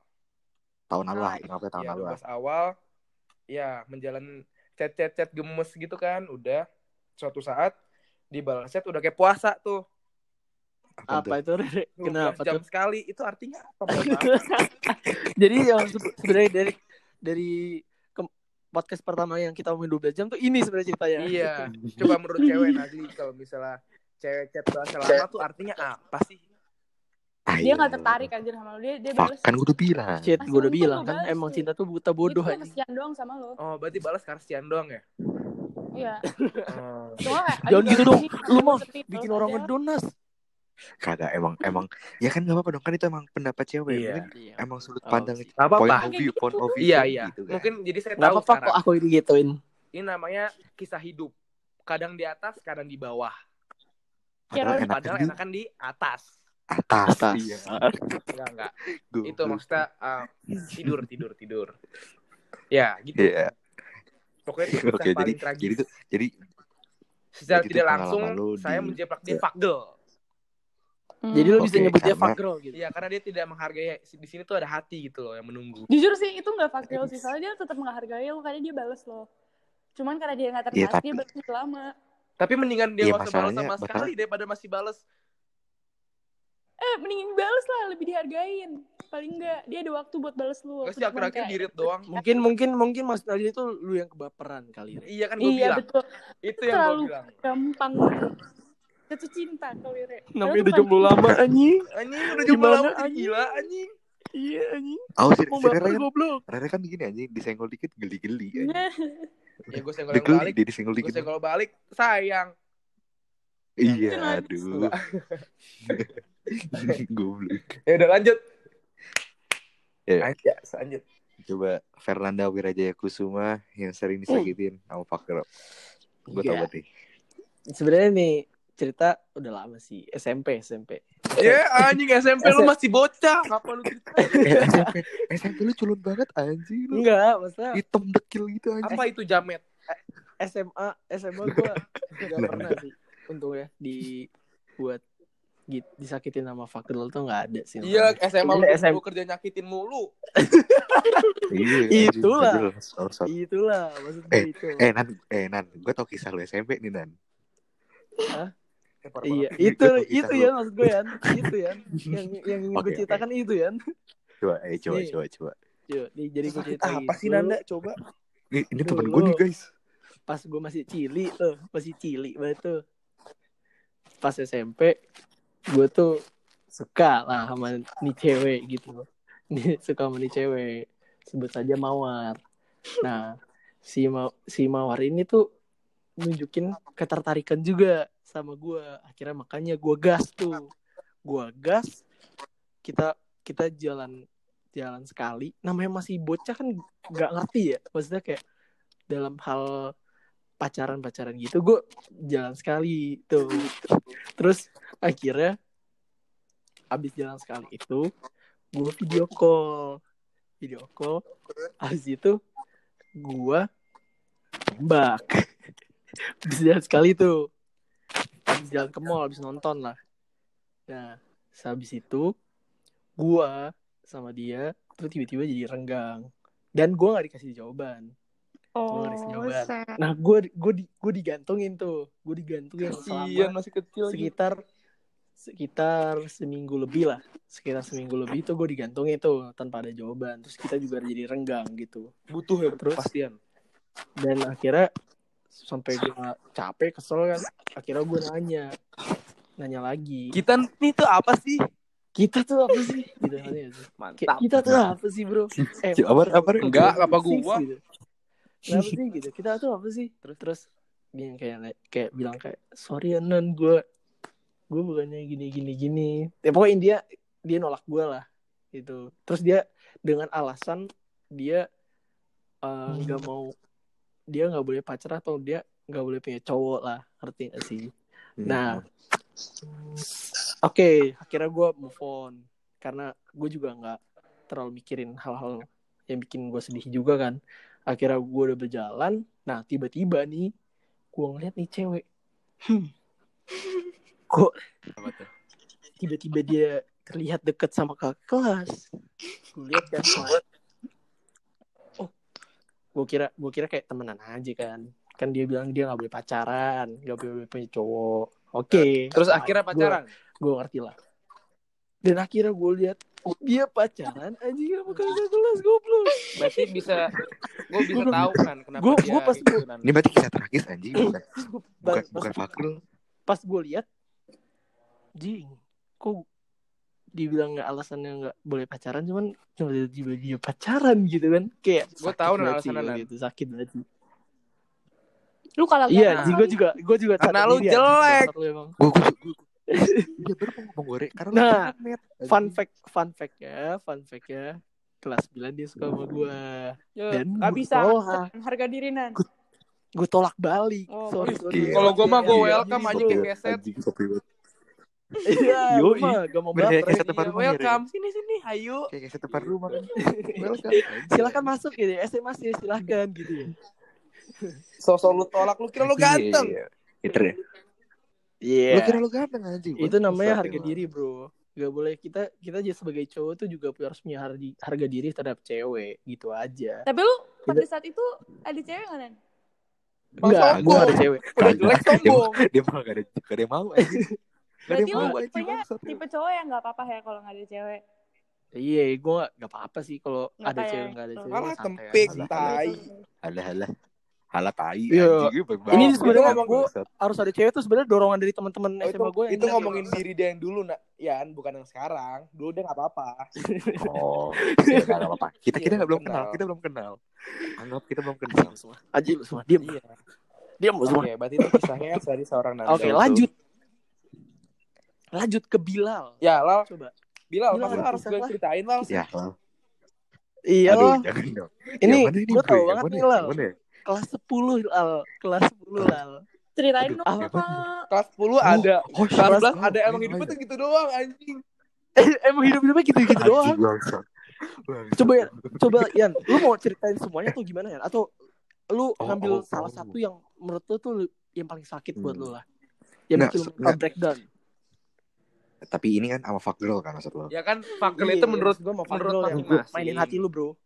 Tahun lalu lah, ingatnya tahun lalu. Pas awal, ya menjalan chat-chat-chat gemes gitu kan, udah suatu saat dibalas chat udah kayak puasa tuh. Apa, apa itu? Rere? Kenapa jam tuh? Sekali itu artinya apa? Jadi yang sebenarnya dari dari ke- podcast pertama yang kita main dua belas jam tuh ini sebenarnya ceritanya. Iya. Coba menurut cewek nanti kalau misalnya cewek chat bahasa lama tuh artinya apa sih? Dia nggak tertarik anjir sama lo, dia dia balas. Kan gue udah bilang. Chat gue udah bilang kan emang cinta tuh buta bodoh aja. Itu kasihan doang sama lo. Oh berarti balas kasihan doang ya? Iya. Oh. Jangan gitu dong, lu mah bikin orang ngedonas. Kagak emang emang ya kan nggak apa-apa dong kan itu emang pendapat cewek iya, mungkin iya. Emang sudut pandang oh, apa point of view point of view iya iya gitu, kan? Mungkin jadi saya tahu sekarang. Kok aku digituin? Ini namanya kisah hidup. Kadang di atas, kadang di bawah. Padahal, padahal, padahal enakan di atas. Atas, atas. Iya. Enggak, enggak. Duh, itu duh. Maksudnya uh, tidur, tidur, tidur. Ya, gitu. Yeah. Pokoknya itu okay, jadi, tragis. Jadi, jadi, secara jadi tidak langsung, saya di... menjebak dia yeah. fuck girl. Hmm. Jadi lo okay, bisa nyebut karena... dia fuck girl gitu. Iya, karena dia tidak menghargai. Di sini tuh ada hati gitu loh yang menunggu. Jujur sih, itu nggak fuck girl sih. Soalnya dia tetap menghargai lo, karena dia balas lo. Cuman karena dia nggak tertarik, yeah, tapi... dia balas lama. Tapi mendingan dia nggak yeah, usah balas sama masalah... sekali daripada masih balas. Eh, mendingin balas lah, lebih dihargain. Paling enggak, dia ada waktu buat balas lu. Terus ya, akhir-akhir dirit doang. Mungkin, mungkin, mungkin Mas Nadi itu lu yang kebaperan kali ini. Iya kan gue iya, bilang. Betul. Itu, itu yang gue bilang. Gampang. Itu cinta kali ini. Namanya udah jomblo lama, anjing. Anjing, udah jomblo lama, gila, anjing. Iya, anjing. Oh, si, si Rere kan, Rere kan gini anjing, disenggol dikit, geli-geli. Ya, gue senggol balik. Dia disenggol dikit. Gue senggol balik, sayang. Iya, aduh. Goblok. Ya udah lanjut. Ya. Aja, lanjut. Coba Fernanda Wirajaya Kusuma yang sering disakitin sama mm. Fakir. Gue yeah. tahu berarti. Sebenarnya nih cerita udah lama sih, S M P S M P. Ya yeah, anjing S M P lu masih bocah. Kenapa lu cerita? S M P lu culun banget anjing. Enggak, masa hitam dekil gitu anjing. Apa itu jamet? S M A S M A gua enggak pernah sih. Untungnya dibuat gitu, disakitin sama Fakdul tuh enggak ada sih. Iya, S M A lu S M... kerja nyakitin mulu. Itulah. Itulah maksudnya eh, itu. Eh Nan, eh Nan, gua tau kisah lu S M P nih Nan. Hah? Iya, itu itu ya maksud gue ya, itu ya, yang yang ingin gue ceritakan itu ya. Coba, eh coba, coba, coba. Yuk, nih jadi gue ceritain. Apa sih Nanda? Coba. Ini teman gue nih guys. Pas gue masih cili, tuh masih cili banget tuh. Pas S M P, gue tuh suka lah sama nih cewek gitu. Suka sama nih cewek, sebut saja Mawar. Nah, si Ma- si Mawar ini tuh nunjukin ketertarikan juga sama gue. Akhirnya makanya gue gas tuh. Gue gas. Kita kita jalan jalan sekali. Namanya masih bocah kan gak ngerti ya. Maksudnya kayak dalam hal pacaran-pacaran gitu. Gue jalan sekali tuh. Terus akhirnya abis jalan sekali itu gue video call. Video call. Abis itu gue tembak. Abis jalan sekali tuh, abis jalan ke mall, abis nonton lah. Nah, habis itu gua sama dia tuh tiba-tiba jadi renggang. Dan gua gak dikasih jawaban. Oh, gua gak dikasih jawaban. Sad. Nah, gua gua di, gua digantungin tuh. Gua digantungin selama masih kecil sekitar gitu. sekitar seminggu lebih lah. Sekitar seminggu lebih tuh gua digantungin tuh tanpa ada jawaban. Terus kita juga jadi renggang gitu. Butuh ya terus pastian. Dan akhirnya sampai gue capek, kesel kan. Akhirnya gue nanya Nanya lagi, kita nih tuh apa sih? Kita tuh apa sih? Gitu, mantap. Kita tuh apa sih bro? Eh, Abar-abar enggak, apa gue gitu. Kenapa sih gitu? Kita tuh apa sih? Terus terus dia kayak, kayak bilang kayak, sorry ya non, gue Gue bukannya gini-gini-gini. Ya pokoknya dia Dia nolak gue lah gitu. Terus dia dengan alasan Dia uh, hmm. gak mau, dia nggak boleh pacaran atau dia nggak boleh punya cowok lah, ngerti nggak sih? Hmm. Nah, oke, okay, akhirnya gue move on karena gue juga nggak terlalu mikirin hal-hal yang bikin gue sedih juga kan. Akhirnya gue udah berjalan, nah tiba-tiba nih gue ngeliat nih cewek, hmm. kok tiba-tiba dia terlihat deket sama kakak kelas. Gue lihat kan. Gue kira, gue kira kayak temenan aja kan. Kan dia bilang dia gak boleh pacaran, gak boleh punya cowok. Oke okay. Terus nah, akhirnya pacaran? Gue ngerti lah. Dan akhirnya gue lihat oh, dia pacaran anjing sama kakak kelas, goblok. Berarti bisa, gue bisa tahu kan kenapa gua, dia gua pas gitu. Gua, ini berarti kisah tragis anjing. Bukan, bukan, bukan Fakul. Pas gue lihat, jing, kok dibilang nggak alasannya nggak boleh pacaran, cuman cuma tiba-tiba dia pacaran gitu kan, kayak gue tahu alasannya gitu, sakit banget. Lu kalau iya, gue juga, gue juga karena lu jelek. Gue gue dia berpengalaman gue, karena nah, fun fact, fun fact ya, fun fact ya, kelas sembilan dia suka sama gue dan nggak bisa harga diri Nan. Gue tolak balik. Kalau gue mah gue welcome aja ke keset. Iya, gue mah gak mau baper. Welcome, sini-sini, ayo. Kayak setempat rumah. Welcome. Silakan masuk gitu ya, S M A S silakan gitu ya. Sosok lu tolak, lu kira lu ganteng. Itu ya. Iya. Lu kira lu ganteng anjing. Itu namanya harga diri, bro. Gak boleh, kita kita aja sebagai cowok tuh juga harus punya harga diri terhadap cewek, gitu aja. Tapi lu pada saat itu ada cewek enggak, Nan? Enggak, gua ada cewek. Udah jelek sombong. Dia mah gak ada, gak ada mau. Berarti lu tipenya tipe cowok yang gak apa-apa ya kalau gak ada cewek? Iya, gue gak, gak apa-apa sih kalau ada cewek gak ada cewek. Alah tempik, tai. Alah-alah. Alah tai. Ini sebenarnya gue harus ada cewek tuh sebenarnya dorongan dari teman-teman S M A gue. Itu ngomongin diri dia yang dulu, Yan, bukan yang sekarang. Dulu dia gak apa-apa. Oh, gak apa-apa. Kita kita belum kenal, kita belum kenal. Anggap kita belum kenal semua. Aji lu semua, diam. Diam lu semua. Oke, berarti itu kisahnya dari seorang Nanda. Oke, lanjut. Lanjut ke Bilal. Ya, Lal. Coba. Bilal, Bilal kan harus gue ceritain, Lal. Ya, Lal. Iya, Lal. Ini, gue tau banget nih, Lal. Kelas sepuluh, Lal. Kelas sepuluh, Lal. Ceritain dong apa? Kelas sepuluh ada, oh, kelas sebelas ada. Emang hidupnya tuh gitu doang anjing. Emang hidup-hidupnya gitu-gitu doang. Coba Yan, coba Yan, lu mau ceritain semuanya tuh gimana Yan? Atau lu oh, ngambil oh, salah oh. satu yang menurut lu tuh yang paling sakit hmm. buat lu lah, yang nah, bikin lu nah, breakdown. Tapi ini kan sama fuck girl kan maksud lu? Ya kan fuck girl yeah, itu menurut gue mau fuck girl yang mainin hati lu bro.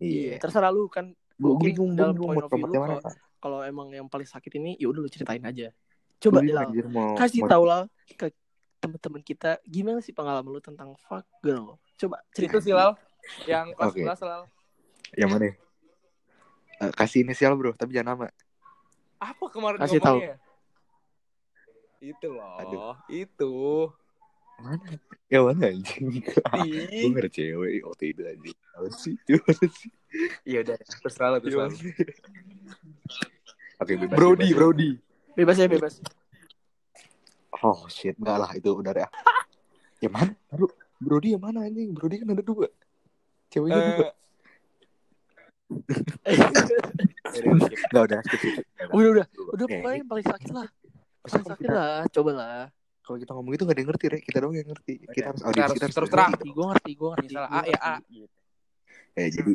Iya. Yeah. Terserah lu kan. Gue bingung dalam point of view lu. Kalau emang yang paling sakit ini, yaudah lu ceritain aja. Coba Bilal, kasih tau lah ke teman-teman kita gimana sih pengalaman lu tentang fuck girl. Coba cerita sih Lal, yang kelas okay. sebelas Lal. Yang mana? Uh, kasih inisial bro, tapi jangan nama. Apa kemarin kasih ngomongnya? Tahu. Itu loh, aduh. Itu. Mana? Ya mana anjing? Gue ngercewek waktu itu anjing. Apa sih? Iya udah, terserah lah, terserah. Oke, bebas, Brody, bebas. Brody. Bebas ya, bebas. Oh shit, enggak lah itu udah ya. Ya mana? Bro, Brody yang mana anjing? Brody kan ada dua. Ceweknya uh... dua. Enggak udah. Udah, udah. Udah paling paling sakit lah. Paling sakit lah, cobalah. Kalau kita ngomong itu enggak ada yang ngerti, Re. Kita doang yang ngerti. Kita harus audisi, kita harus terang. Gua ngerti, gua ngerti. Salah A ya A. Ya jadi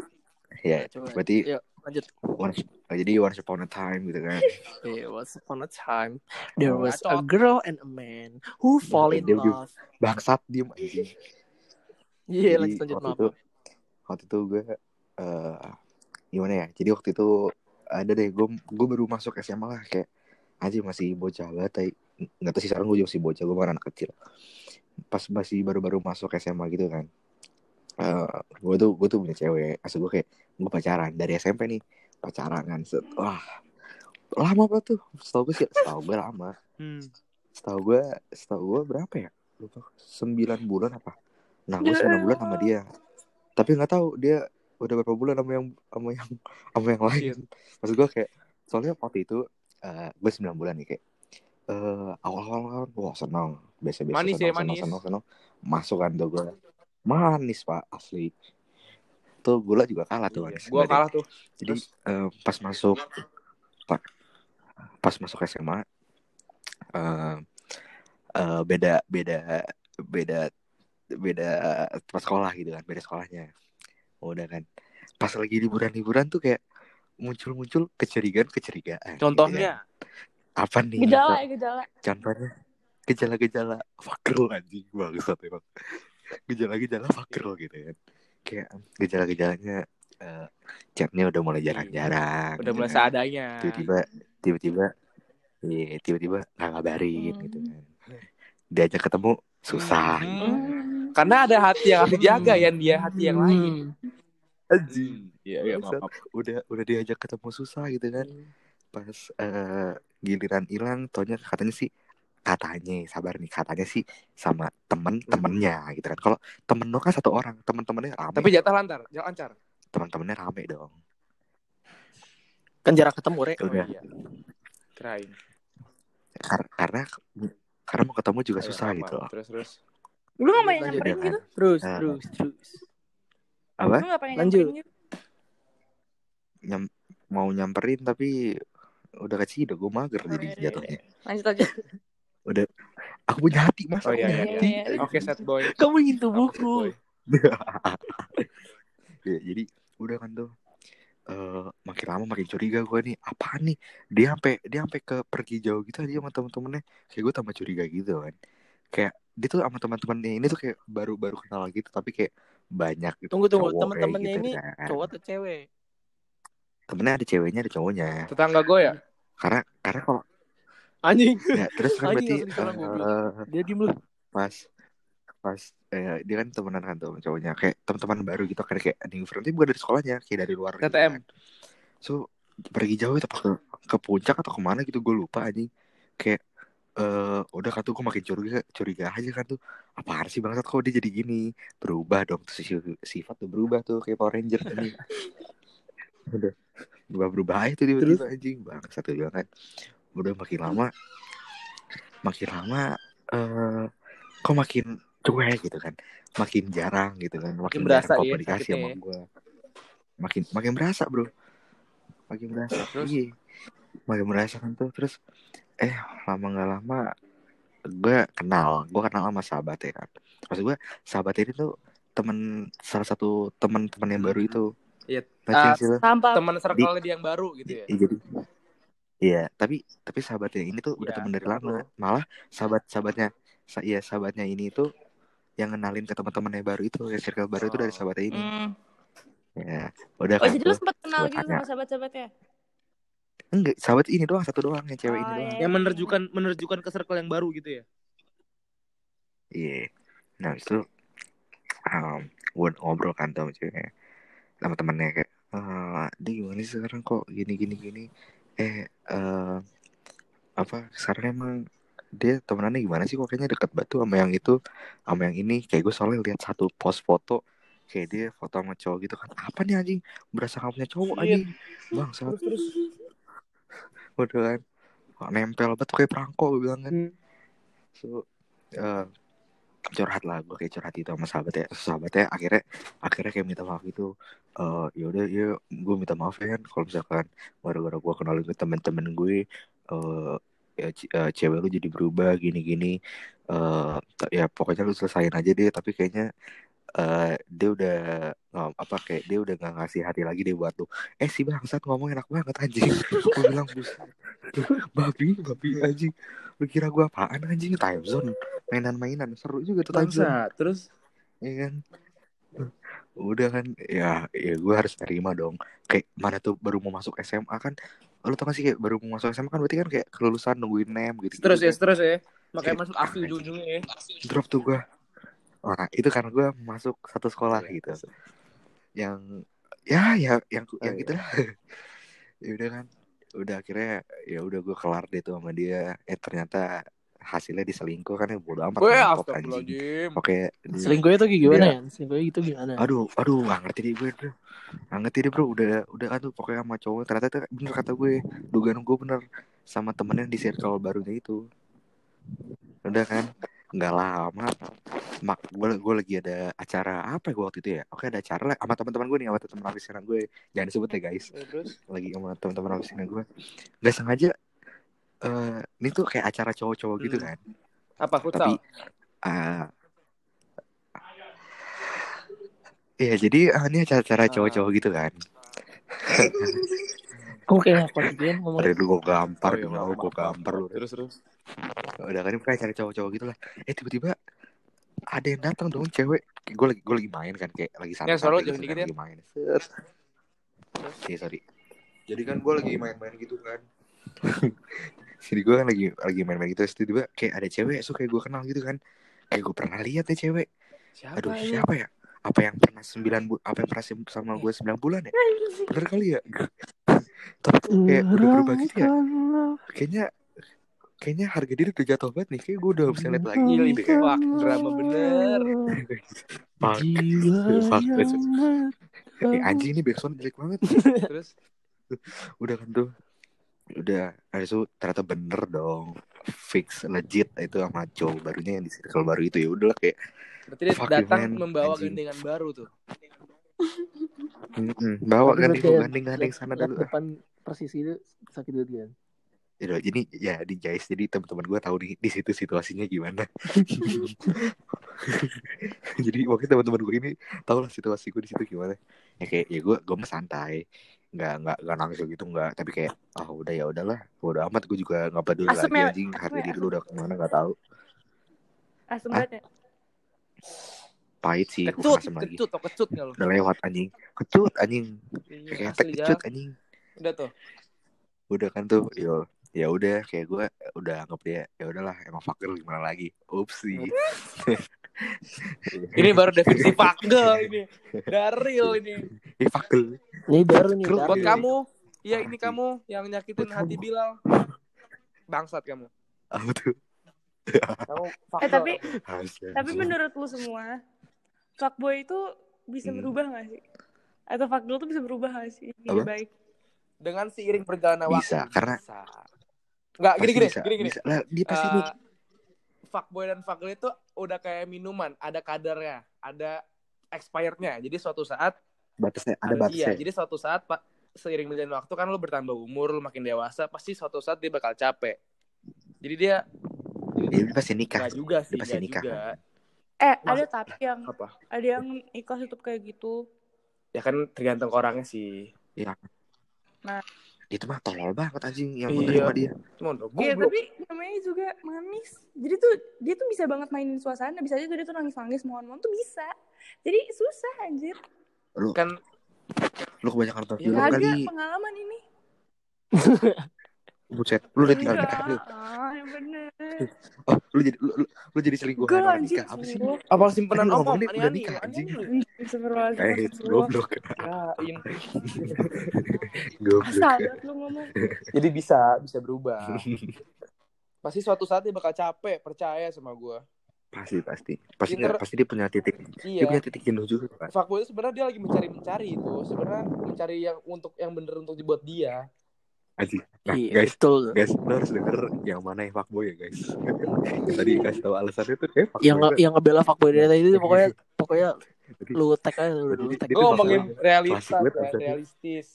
ya berarti lanjut. Once, jadi once upon a time gitu kan. Yeah, once upon a time there was a girl and a man who fall in love. Bangsat diem anjing. Iya, lanjut lanjut maaf. Waktu itu gue uh, gimana ya? Jadi waktu itu ada deh gue gue baru masuk S M A lah kayak anjing masih bocah banget tai. Enggak tahu sih sekarang gue juga masih bocah, gue masih anak kecil. Pas masih baru-baru masuk S M A gitu kan. Uh, gue tuh gue tuh punya cewek, asal gue kayak gue pacaran dari S M P nih pacaran kan, wah lama banget tuh, setahu gue sih, setahu gue lama, hmm. setahu gue setahu gue berapa ya, sembilan bulan apa, nah gue sembilan bulan sama dia, tapi nggak tahu dia udah berapa bulan sama yang sama yang sama yang lain, maksud gue kayak soalnya waktu itu uh, gue sembilan bulan nih kayak uh, awal-awal kan, wah senang, biasa-biasa manis, senang, ya, manis. senang senang senang masukan tuh gue. Manis pak asli. Tuh gula juga kalah tuh. Iya, gua kalah tuh. Jadi uh, pas masuk pak pas masuk S M A uh, uh, beda beda beda beda tempat sekolah gitu kan, beda sekolahnya. Udah kan. Pas lagi liburan-liburan tuh kayak muncul-muncul kecurigaan-kecurigaan. Contohnya gitu kan. Apa nih? Gejala-gejala. Contohnya gejala-gejala fuck girl anjing bangsat emang. Gejala-gejala fakir gitu kan. Kayak gejala-gejalanya uh, chatnya udah mulai jarang-jarang. Udah gitu mulai kan. Seadanya. Tiba-tiba tiba-tiba iya, tiba-tiba enggak ngabarin hmm. gitu kan. Diajak ketemu susah. Hmm. Gitu. Karena ada hati yang harus dijaga ya, dia hati yang lain. Anjing. Iya, iya, maaf. Udah udah diajak ketemu susah gitu kan. Pas uh, giliran hilang tonya katanya sih katanya sabar nih katanya sih sama temen-temennya gitu kan. Kalau temen lo kan satu orang, temen-temennya rame. Tapi jatah lancar, jatah lancar. Temen-temennya rame dong. Kan jarak ketemu Re. Udah. Oh, iya. Kirain. Kar- karena karena mau ketemu juga Ayo, susah rame. Gitu. Terus terus. Lu enggak pengen nyamperin kan? Gitu? Terus uh, terus terus. Apa? Lu enggak pengen nyamperin gitu? Nyam, mau nyamperin tapi udah kecil udah gue mager oh, jadi iya, jatuhnya. Iya. Lanjut aja. Udah aku punya hati mas oh, iya, iya, iya. Oke okay, sad boy kamu ingin tubuhku ya, jadi udah kan tuh uh, makin lama makin curiga gue nih apaan nih dia sampai dia sampai ke pergi jauh gitu aja sama teman-temannya kayak gue tambah curiga gitu kan kayak dia tuh sama teman-temannya ini tuh kayak baru-baru kenal gitu tapi kayak banyak gitu tunggu tunggu teman-temannya gitu, ini kan. Cowok atau cewek temennya ada ceweknya ada cowoknya tetangga gue ya karena karena kalau anjing. Ya, terus kan anjing berarti uh, dia diem lu. Pas pas eh, dia kan temenan kan tuh cowoknya kayak teman-teman baru gitu kan kayak anjing friendnya bukan dari sekolahnya, kayak dari luar gitu kan. So pergi jauh itu ke, ke puncak atau kemana gitu gue lupa anjing. Kayak uh, udah kan tuh gue makin curiga curiga aja kan tuh. Apaan sih bangsat kok dia jadi gini? Berubah dong tuh sifat tuh berubah tuh kayak Power Ranger ini. Udah berubah-berubah itu tiba-tiba anjing bangsat tuh kan. Udah makin lama makin lama uh, kok makin cuek gitu kan makin jarang gitu kan makin, makin berasa ya, komunikasi sama ya. Gue makin makin berasa bro makin berasa iya makin merasakan tuh. Terus eh lama nggak lama gue kenal gue kenal sama sahabat ya. Maksud gue sahabat ini tuh teman, salah satu teman-teman yang baru itu. Iya. Uh, teman circle dia yang baru gitu ya. Iya. Iya, tapi tapi sahabatnya ini tuh udah ya, teman dari lama. Malah sahabat-sahabatnya iya sahabatnya ini tuh yang kenalin ke teman-temannya baru itu, ya circle baru oh. itu dari sahabatnya ini. Mm. Ya, udah. Oh, kan jadi lu sempat kenal gitu sama sahabat-sahabatnya? Enggak, sahabat ini doang, satu doang yang cewek oh, ini doang. Yang menerjukan menerjukan ke circle yang baru gitu ya. Iya. Yeah. Nah, itu Um, gue ngobrol kan sama ceweknya, sama temennya kayak uh, dia gimana sih sekarang kok gini gini gini eh uh, apa sekarang emang dia temenannya gimana sih kok kayaknya deket banget tuh sama yang itu sama yang ini. Kayak gue soalnya lihat satu post foto kayak dia foto sama cowok gitu kan, apa nih anjing berasa kamu punya cowok anjing bang saat terus udah kan nempel banget kayak perangko gue bilang kan. So uh, curhat lah gue kayak curhat itu sama sahabatnya sahabatnya akhirnya akhirnya kayak minta maaf gitu. Uh, yaudah ya gue minta maaf ya kan kalau misalkan gara-gara gue kenalin ke temen-temen gue uh, ya, c- uh, cewek lu jadi berubah gini-gini uh, t- ya pokoknya lu selesain aja deh. Tapi kayaknya uh, dia udah uh, apa kayak dia udah nggak ngasih hati lagi deh buat lu. Eh si bangsat ngomong enak banget anjing. Gue bilang babi babi anjing lu kira gue apaan anjing, time zone mainan-mainan seru juga tuh time zone. Terus ya kan udah kan ya ya gue harus terima dong. Kayak mana tuh baru mau masuk S M A kan, lu tau gak sih kayak baru mau masuk S M A kan berarti kan kayak kelulusan nungguin nem gitu terus ya terus ya makanya masuk aku ujung-ujungnya drop tuh gue. Nah itu karena gue masuk satu sekolah gitu yang ya ya yang yang gitulah ya udah kan. Udah akhirnya ya udah gue kelar deh tuh sama dia. Eh ternyata hasilnya diselingkuh kan ya bodo amat. Weh astagfirullahaladzim. Oke. Selingkuhnya tuh kayak gimana dia, ya? Selingkuhnya gitu gimana? Aduh, aduh gak ngerti deh gue bro. Gak ngerti deh bro. Udah udah aduh pokoknya sama cowok. Ternyata itu bener kata gue. Dugaan gue bener sama temennya di circle barunya itu. Udah kan. Gak lama mak gue, gue lagi ada acara apa gue waktu itu ya. Oke ada acara sama teman-teman gue nih, sama teman-teman abisinan gue. Jangan disebut ya guys. Terus? Lagi sama teman-teman abisinan gue. Gak sengaja uh, ini tuh kayak acara cowok-cowok hmm. gitu kan. Apa futsal? Tapi uh, ya jadi uh, ini acara-acara uh. cowok-cowok gitu kan. Kok kayak aku lagi ngomong. Aduh gue gampar oh, iya, gue gampar lu. Terus-terus udah kan kayak cari cowok-cowok gitu lah. Eh tiba-tiba ada yang datang dong cewek. Gue lagi gue lagi main kan kayak lagi santai. Ya selalu jangan dikit ya. Lagi main. Set. Oke, sorry. Jadi kan gue lagi main-main gitu kan. Jadi gue kan lagi lagi main-main gitu. Terus tiba-tiba kayak ada cewek suka gue kenal gitu kan. Kayak gue pernah lihat ya cewek. Siapa Aduh ya? siapa ya? Apa yang pernah sembilan bu- apa yang pernah sama gue sembilan bulan ya? Bener kali ya. Tapi kayak udah berubah gitu ya. Kayaknya Kayaknya harga diri udah jatuh banget nih. Kayaknya gue udah bisa lihat lagi gitu kan. Wah, drama bener. Fuck. Fuck. Eh, anjing ini backsound jelek banget. Terus? Udah kan tuh. Udah. Habis itu ternyata bener dong. Fix, legit. Itu sama cowok barunya yang di circle baru itu. Ya udah lah kayak. Berarti dia datang man, membawa anjing. Gandengan baru tuh. Mm-hmm. Bawa gandeng-gandeng sana dulu. Depan persis itu sakit banget kan. Jadi ya di guys, jadi teman-teman gue tahu di, di situ situasinya gimana. Jadi waktu teman-teman gue ini tahu lah situasi gue di situ gimana. Ya kayak ya gue gue mah santai, nggak nggak nggak nangis gitu nggak. Tapi kayak ah oh, udah ya udahlah, bodo amat gue juga nggak peduli lagi anjing. Harga diri lu udah kemana nggak tahu. Asem banget. Pahit sih, kecut, asem lagi. Kecut, toh kecut nggak lu? Udah lewat anjing, kecut anjing, kayak kecut anjing. Udah tuh. Udah kan tuh, yo. Ya udah kayak gue udah anggap dia ya udahlah emang fucker gimana lagi. Upsi. Ini baru definisi fucker ini. Daril ini. Ini fucker. Ini baru nih. Buat kamu, ya ini kamu yang nyakitin hati Bilal. Bangsat kamu. Apa tuh? Kamu fucker. Eh tapi tapi menurut lu semua fuckboy itu bisa berubah enggak sih? Atau fuckgirl tuh bisa berubah enggak sih? Jadi baik. Dengan seiring perjalanan waktu. Bisa, karena bisa. Enggak gini-gini, gini-gini. Lah, dia pasti uh, nih. Fuckboy dan fuckgirl itu udah kayak minuman, ada kadarnya, ada expirednya. Jadi suatu saat batasnya ada batasnya. Iya, jadi suatu saat Pak seiring berjalan waktu kan lo bertambah umur, lo makin dewasa, pasti suatu saat dia bakal capek. Jadi dia dia pasti nikah. Gak juga sih, dia pasti nikah. Juga. Eh, Mas, ada tapi yang apa? Ada yang ikhlas hidup kayak gitu. Ya kan tergantung orangnya sih. Iya. Nah, itu mah tolol banget anjing yang menerima dia. Iya, tapi namanya juga manis. Jadi tuh dia tuh bisa banget mainin suasana, bisa aja dia tuh nangis-nangis mohon-mohon tuh bisa. Jadi susah anjir. Lu kan lu kebanyakan nonton film kali. Ada pengalaman ini. Buset, lu udah tinggal nikah lu. Ah, ya bener. Oh, lu jadi lu, lu, lu jadi selingkuhan orang nikah. Apa sih? Apa simpanan omong udah nikah anjing. Astagfirullah. Eh, goblok. Yain. Goblok. Salah lu ngomong. Jadi bisa, bisa berubah. Pasti suatu saat dia bakal capek, percaya sama gua. Pasti, pasti. Pasti Inter... pasti dia punya titik. Iya. Dia punya titik jenuh juga, Pak. Faktor itu sebenarnya dia lagi mencari-mencari itu, sebenarnya mencari yang untuk yang benar untuk dibuat dia. Aji. Nah, iya, guys, betul. Guys, lo harus denger yang mana yang fuckboy ya, guys. Tadi kasih tahu alasannya tuh kayak fuckboy. Yang nge- yang ngebela fuckboy dari tadi itu pokoknya pokoknya lu tag aja lu lu tag. Oh, ngomongin realitas, realistis.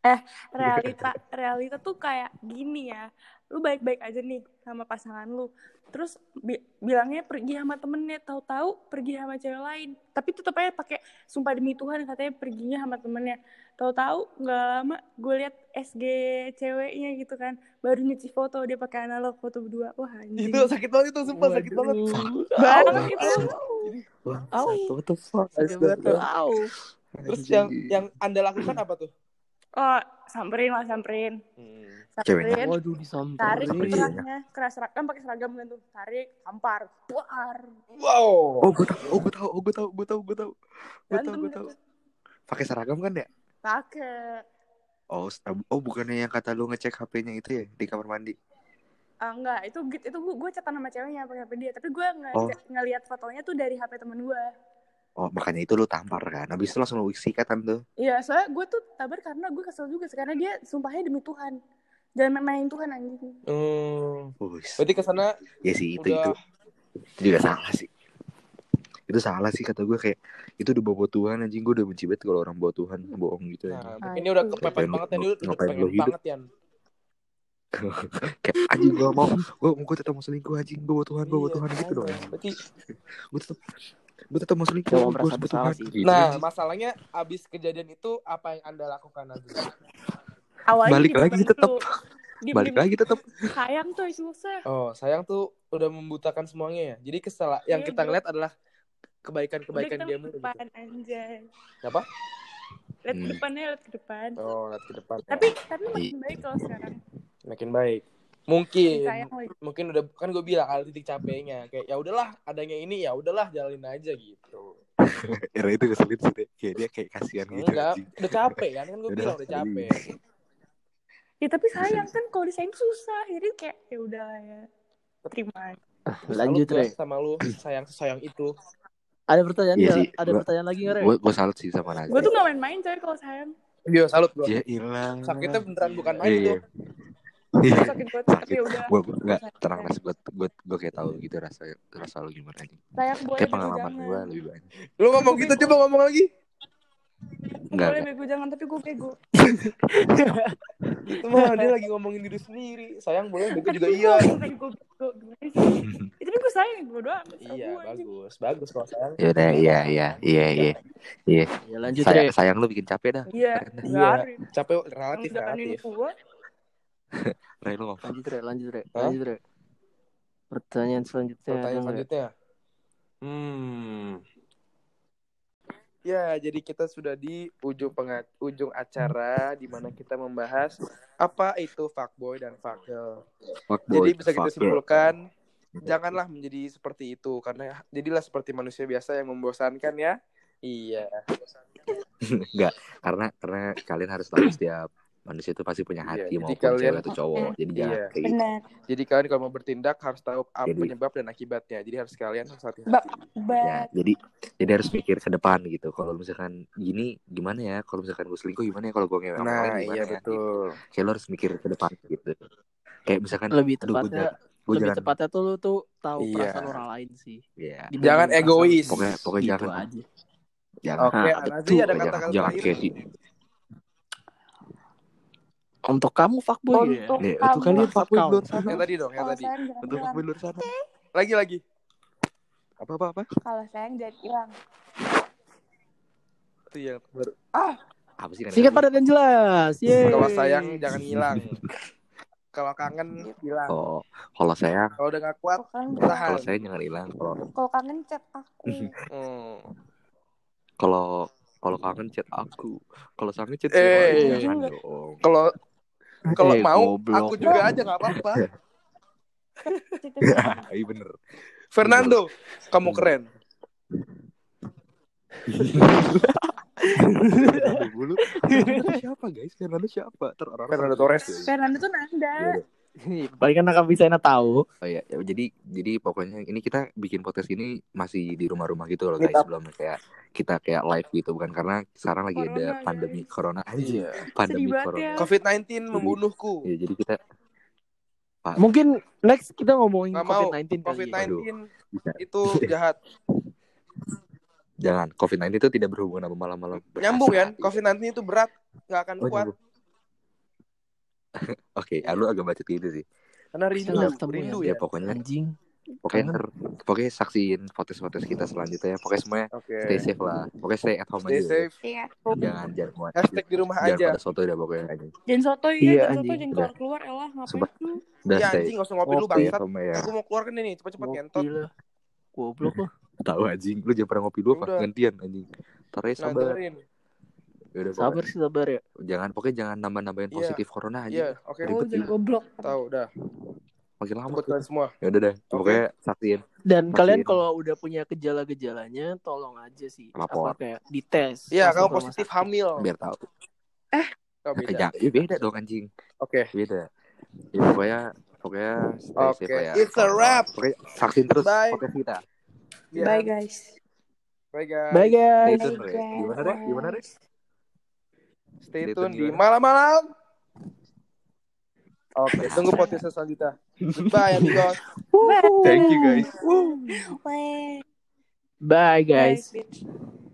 Eh, realita realita tuh kayak gini ya. Lu baik-baik aja nih sama pasangan lu. Terus bi- bilangnya pergi sama temennya, tahu-tahu pergi sama cewek lain. Tapi tetap aja pakai sumpah demi Tuhan katanya perginya sama temennya. Tahu-tahu nggak lama gue lihat S G ceweknya gitu kan, baru nyuci foto dia pakai analog foto berdua. Wah anjing. Itu sakit banget itu sumpah. Waduh. Sakit banget. Banget itu. Au. Foto fuck. Au. Terus yang yang Anda lakukan apa tuh? Oh, samperin lah, samperin. Hmm. Samperin. Waduh, disamperin. Tarik kerasnya, keras seragam, pakai seragam kan tuh. Tarik, tampar, buar. Wow. Oh, gue tahu, oh, gue tahu, oh, gue tahu, gue tahu, gue tahu. Gue tahu, gue tahu. Pakai seragam kan ya? Pakai. Oh, oh, bukannya yang kata lu ngecek H P-nya itu ya di kamar mandi? Ah, uh, enggak, itu itu gue catatan sama ceweknya pakai H P dia, tapi gue nge- oh. ngelihat fotonya tuh dari H P temen gue. Oh, makanya itu lu tampar kan. Habis itu langsung lu sikat kan tuh. Iya, soalnya gue tuh tampar karena gue kesel juga. Karena dia sumpahnya demi Tuhan. Jangan main-main Tuhan anjing. Hmm. Uish. Berarti kesana. Ya sih, itu udah... itu. Itu juga salah sih. Itu salah sih kata gue kayak. Itu udah bawa Tuhan anjing. Gue udah benci banget kalau orang bawa Tuhan. Bohong gitu. Nah, ini udah kepepet banget ya. Ini udah kepepet banget ya. Kayak anjing gue mau. Gue gue tetap mau selingkuh anjing. Gue bawa Tuhan, gue bawa Tuhan gitu dong. Berarti. Gue tetap. Gue tetap mau selingkuh, gue merasa bersalah sih. Nah, masalahnya abis kejadian itu apa yang Anda lakukan lagi? Awalnya balik lagi tetap, balik lagi tetap. Sayang tuh susah. Oh, sayang tuh udah membutakan semuanya ya. Jadi kesalahan yang kita lihat adalah kebaikan-kebaikan dia mulu. Depan anjay. Apa? Lihat ke depannya, lihat ke depan. Oh, lihat ke depan. Tapi tapi makin baik kalau sekarang. Makin baik. Mungkin mungkin udah kan gue bilang ada titik capeknya kayak ya udahlah adanya ini ya udahlah jalanin aja gitu. Era itu keselin sih deh. Kayak dia kayak kasihan gitu. Enggak, udah capek kan kan gue bilang udah capek. Ya tapi sayang kan kalau disayang susah. Jadi kayak ya udah ya. Terima. Lanjut Rere sama lu sayang-sayang itu. Ada pertanyaan ya, sih, ada gua, pertanyaan lagi enggak Rere? Gue gue salut sih sama Nazli. Gue tuh enggak main-main coy kalau sayang. Iya salut gua. Ya hilang. Sakitnya beneran bukan main tuh. Iya. Sakit banget tapi udah. Gua enggak tenang ras buat buat gua kayak tahu gitu rasanya rasa lu gimana nih. Kayak pengalaman gue lebih banyak. Lu ngomong gitu coba ngomong lagi. Enggak. Boleh bego jangan tapi gue bego. Itu mah dia lagi ngomongin diri sendiri. Sayang boleh bego juga iya. Itu gue sayang gue doang. Iya bagus bagus kalau sayang. Ya udah iya iya iya iya. Iya. Lanjut deh. Sayang lu bikin capek dah. Iya. Capek relatif relatif. Rere lu ngomong. Lanjut Rere, lanjut Rere, lanjut Rere. Pertanyaan selanjutnya. Pertanyaan selanjutnya. Hmm. Ya, jadi kita sudah di ujung penga- ujung acara di mana kita membahas apa itu fuckboy dan fuckgirl. Jadi bisa kita simpulkan, janganlah menjadi seperti itu karena jadilah seperti manusia biasa yang membosankan ya. Iya. Enggak, karena karena kalian harus tahu setiap manusia itu pasti punya hati yeah, maupun kalian, cewek atau cowok. Mm, jadi yeah. jangan Jadi kalian kalau mau bertindak harus tahu apa jadi, penyebab dan akibatnya. Jadi harus kalian harus hati-hati. Ya, jadi jadi harus pikir ke depan gitu. Kalau misalkan gini gimana ya? Kalau misalkan gue selingkuh gimana ya? Kalau gue ngewek nah, orang gimana iya, ya? Betul. Kayak lo harus mikir ke depan gitu. Kayak misalkan lebih tepatnya gua lebih jalan, tepatnya tuh lo tuh tahu yeah. perasaan orang lain sih. Yeah. Jangan egois. Pokoknya pokoknya gitu jangan. Aja. Jangan. Oke, okay, nah, ada kata-kata jangan kayak Untuk kamu fuckboy ya. Untuk ya, kamu fuckboy luar sana. Yang tadi dong, yang tadi. Untuk fuckboy luar sana. Lagi lagi. Apa apa apa? Kalau sayang jadi hilang. Itu ya baru. Ah, apa sih kan? Singkat padat dan jelas. Yeay. Kalau sayang jangan hilang. Kalau kangen hilang. Oh, kalau sayang. Kalau udah enggak kuat, tahan. Kalau sayang jangan hilang. Kalau kangen chat aku. Hmm. Kalau Kalau kangen chat aku, kalau sange chat eh, Ciwa eh, jangan eh, dong. Kalau kalau eh, mau goblok. Aku juga aja nggak apa-apa. Iya bener. Fernando, bener. Kamu keren. Fernando dulu. Fernando siapa guys? Fernando siapa? Terorang. Fernando Torres. Fernando tuh Nanda. Paling kan nggak bisa enak tahu. Oh iya, ya, jadi jadi pokoknya ini kita bikin podcast ini masih di rumah-rumah gitu loh guys, belum kayak kita kayak live gitu, bukan karena sekarang lagi corona, ada pandemi ya. Corona aja, pandemi corona. Ya. covid sembilan belas membunuhku. Iya, jadi kita Pak. Mungkin next kita ngomongin covid sembilan belas. covid sembilan belas itu jahat. Jangan, covid sembilan belas itu tidak berhubungan sama malam-malam. Nyambung kan? covid sembilan belas itu berat, nggak akan oh, kuat. Nyambung. Oke, okay, lu agak bacot gitu sih. Karena rindu, rindu ya, ya pokoknya. Anjing. Pokoknya, ter, pokoknya saksiin fotos-fotos kita selanjutnya ya. Pokoknya semuanya okay. Stay safe lah. Pokoknya stay at home stay aja. Stay safe. Ya. Jangan jangan kuat. Hashtag di rumah jangan aja. Jangan pada soto udah pokoknya anjing. Jangan soto ya, iya, jangan soto jangan keluar-keluar elah ngapain lu. Iya anjing, enggak usah ngopi dulu bangsat. Aku mau keluar kan ini, cepet-cepet ngentot. Goblok lu. Tahu anjing, lu jangan pernah ngopi dulu apa gantian anjing. Terus sabar. Yaudah, sabar sih sabar ya. Jangan pokoknya jangan nambah-nambahin positif yeah. corona aja. Iya, yeah. Oke. Okay. Oh, jangan goblok. Tahu udah. Makin lama tuh semua. Ya udah deh. Okay. Pokoknya saksiin. Dan saksiin. Kalian kalau udah punya gejala-gejalanya tolong aja sih lapor kayak dites. Iya, yeah, kalau positif sakit. Hamil. Biar tahu. Eh, oh, beda. Ya, beda dong anjing. Oke. Okay. Beda. Ya, pokoknya pokoknya stay okay. Safe ya. It's a wrap. Pokoknya vaksin terus podcast kita. Yeah. Bye guys. Bye guys. Bye guys. Gimana deh? Gimana deh? Stay tune di malam-malam. Oke, okay, tunggu podcast selanjutnya. Goodbye, amigos. Thank you guys. Bye, Bye guys. Bye,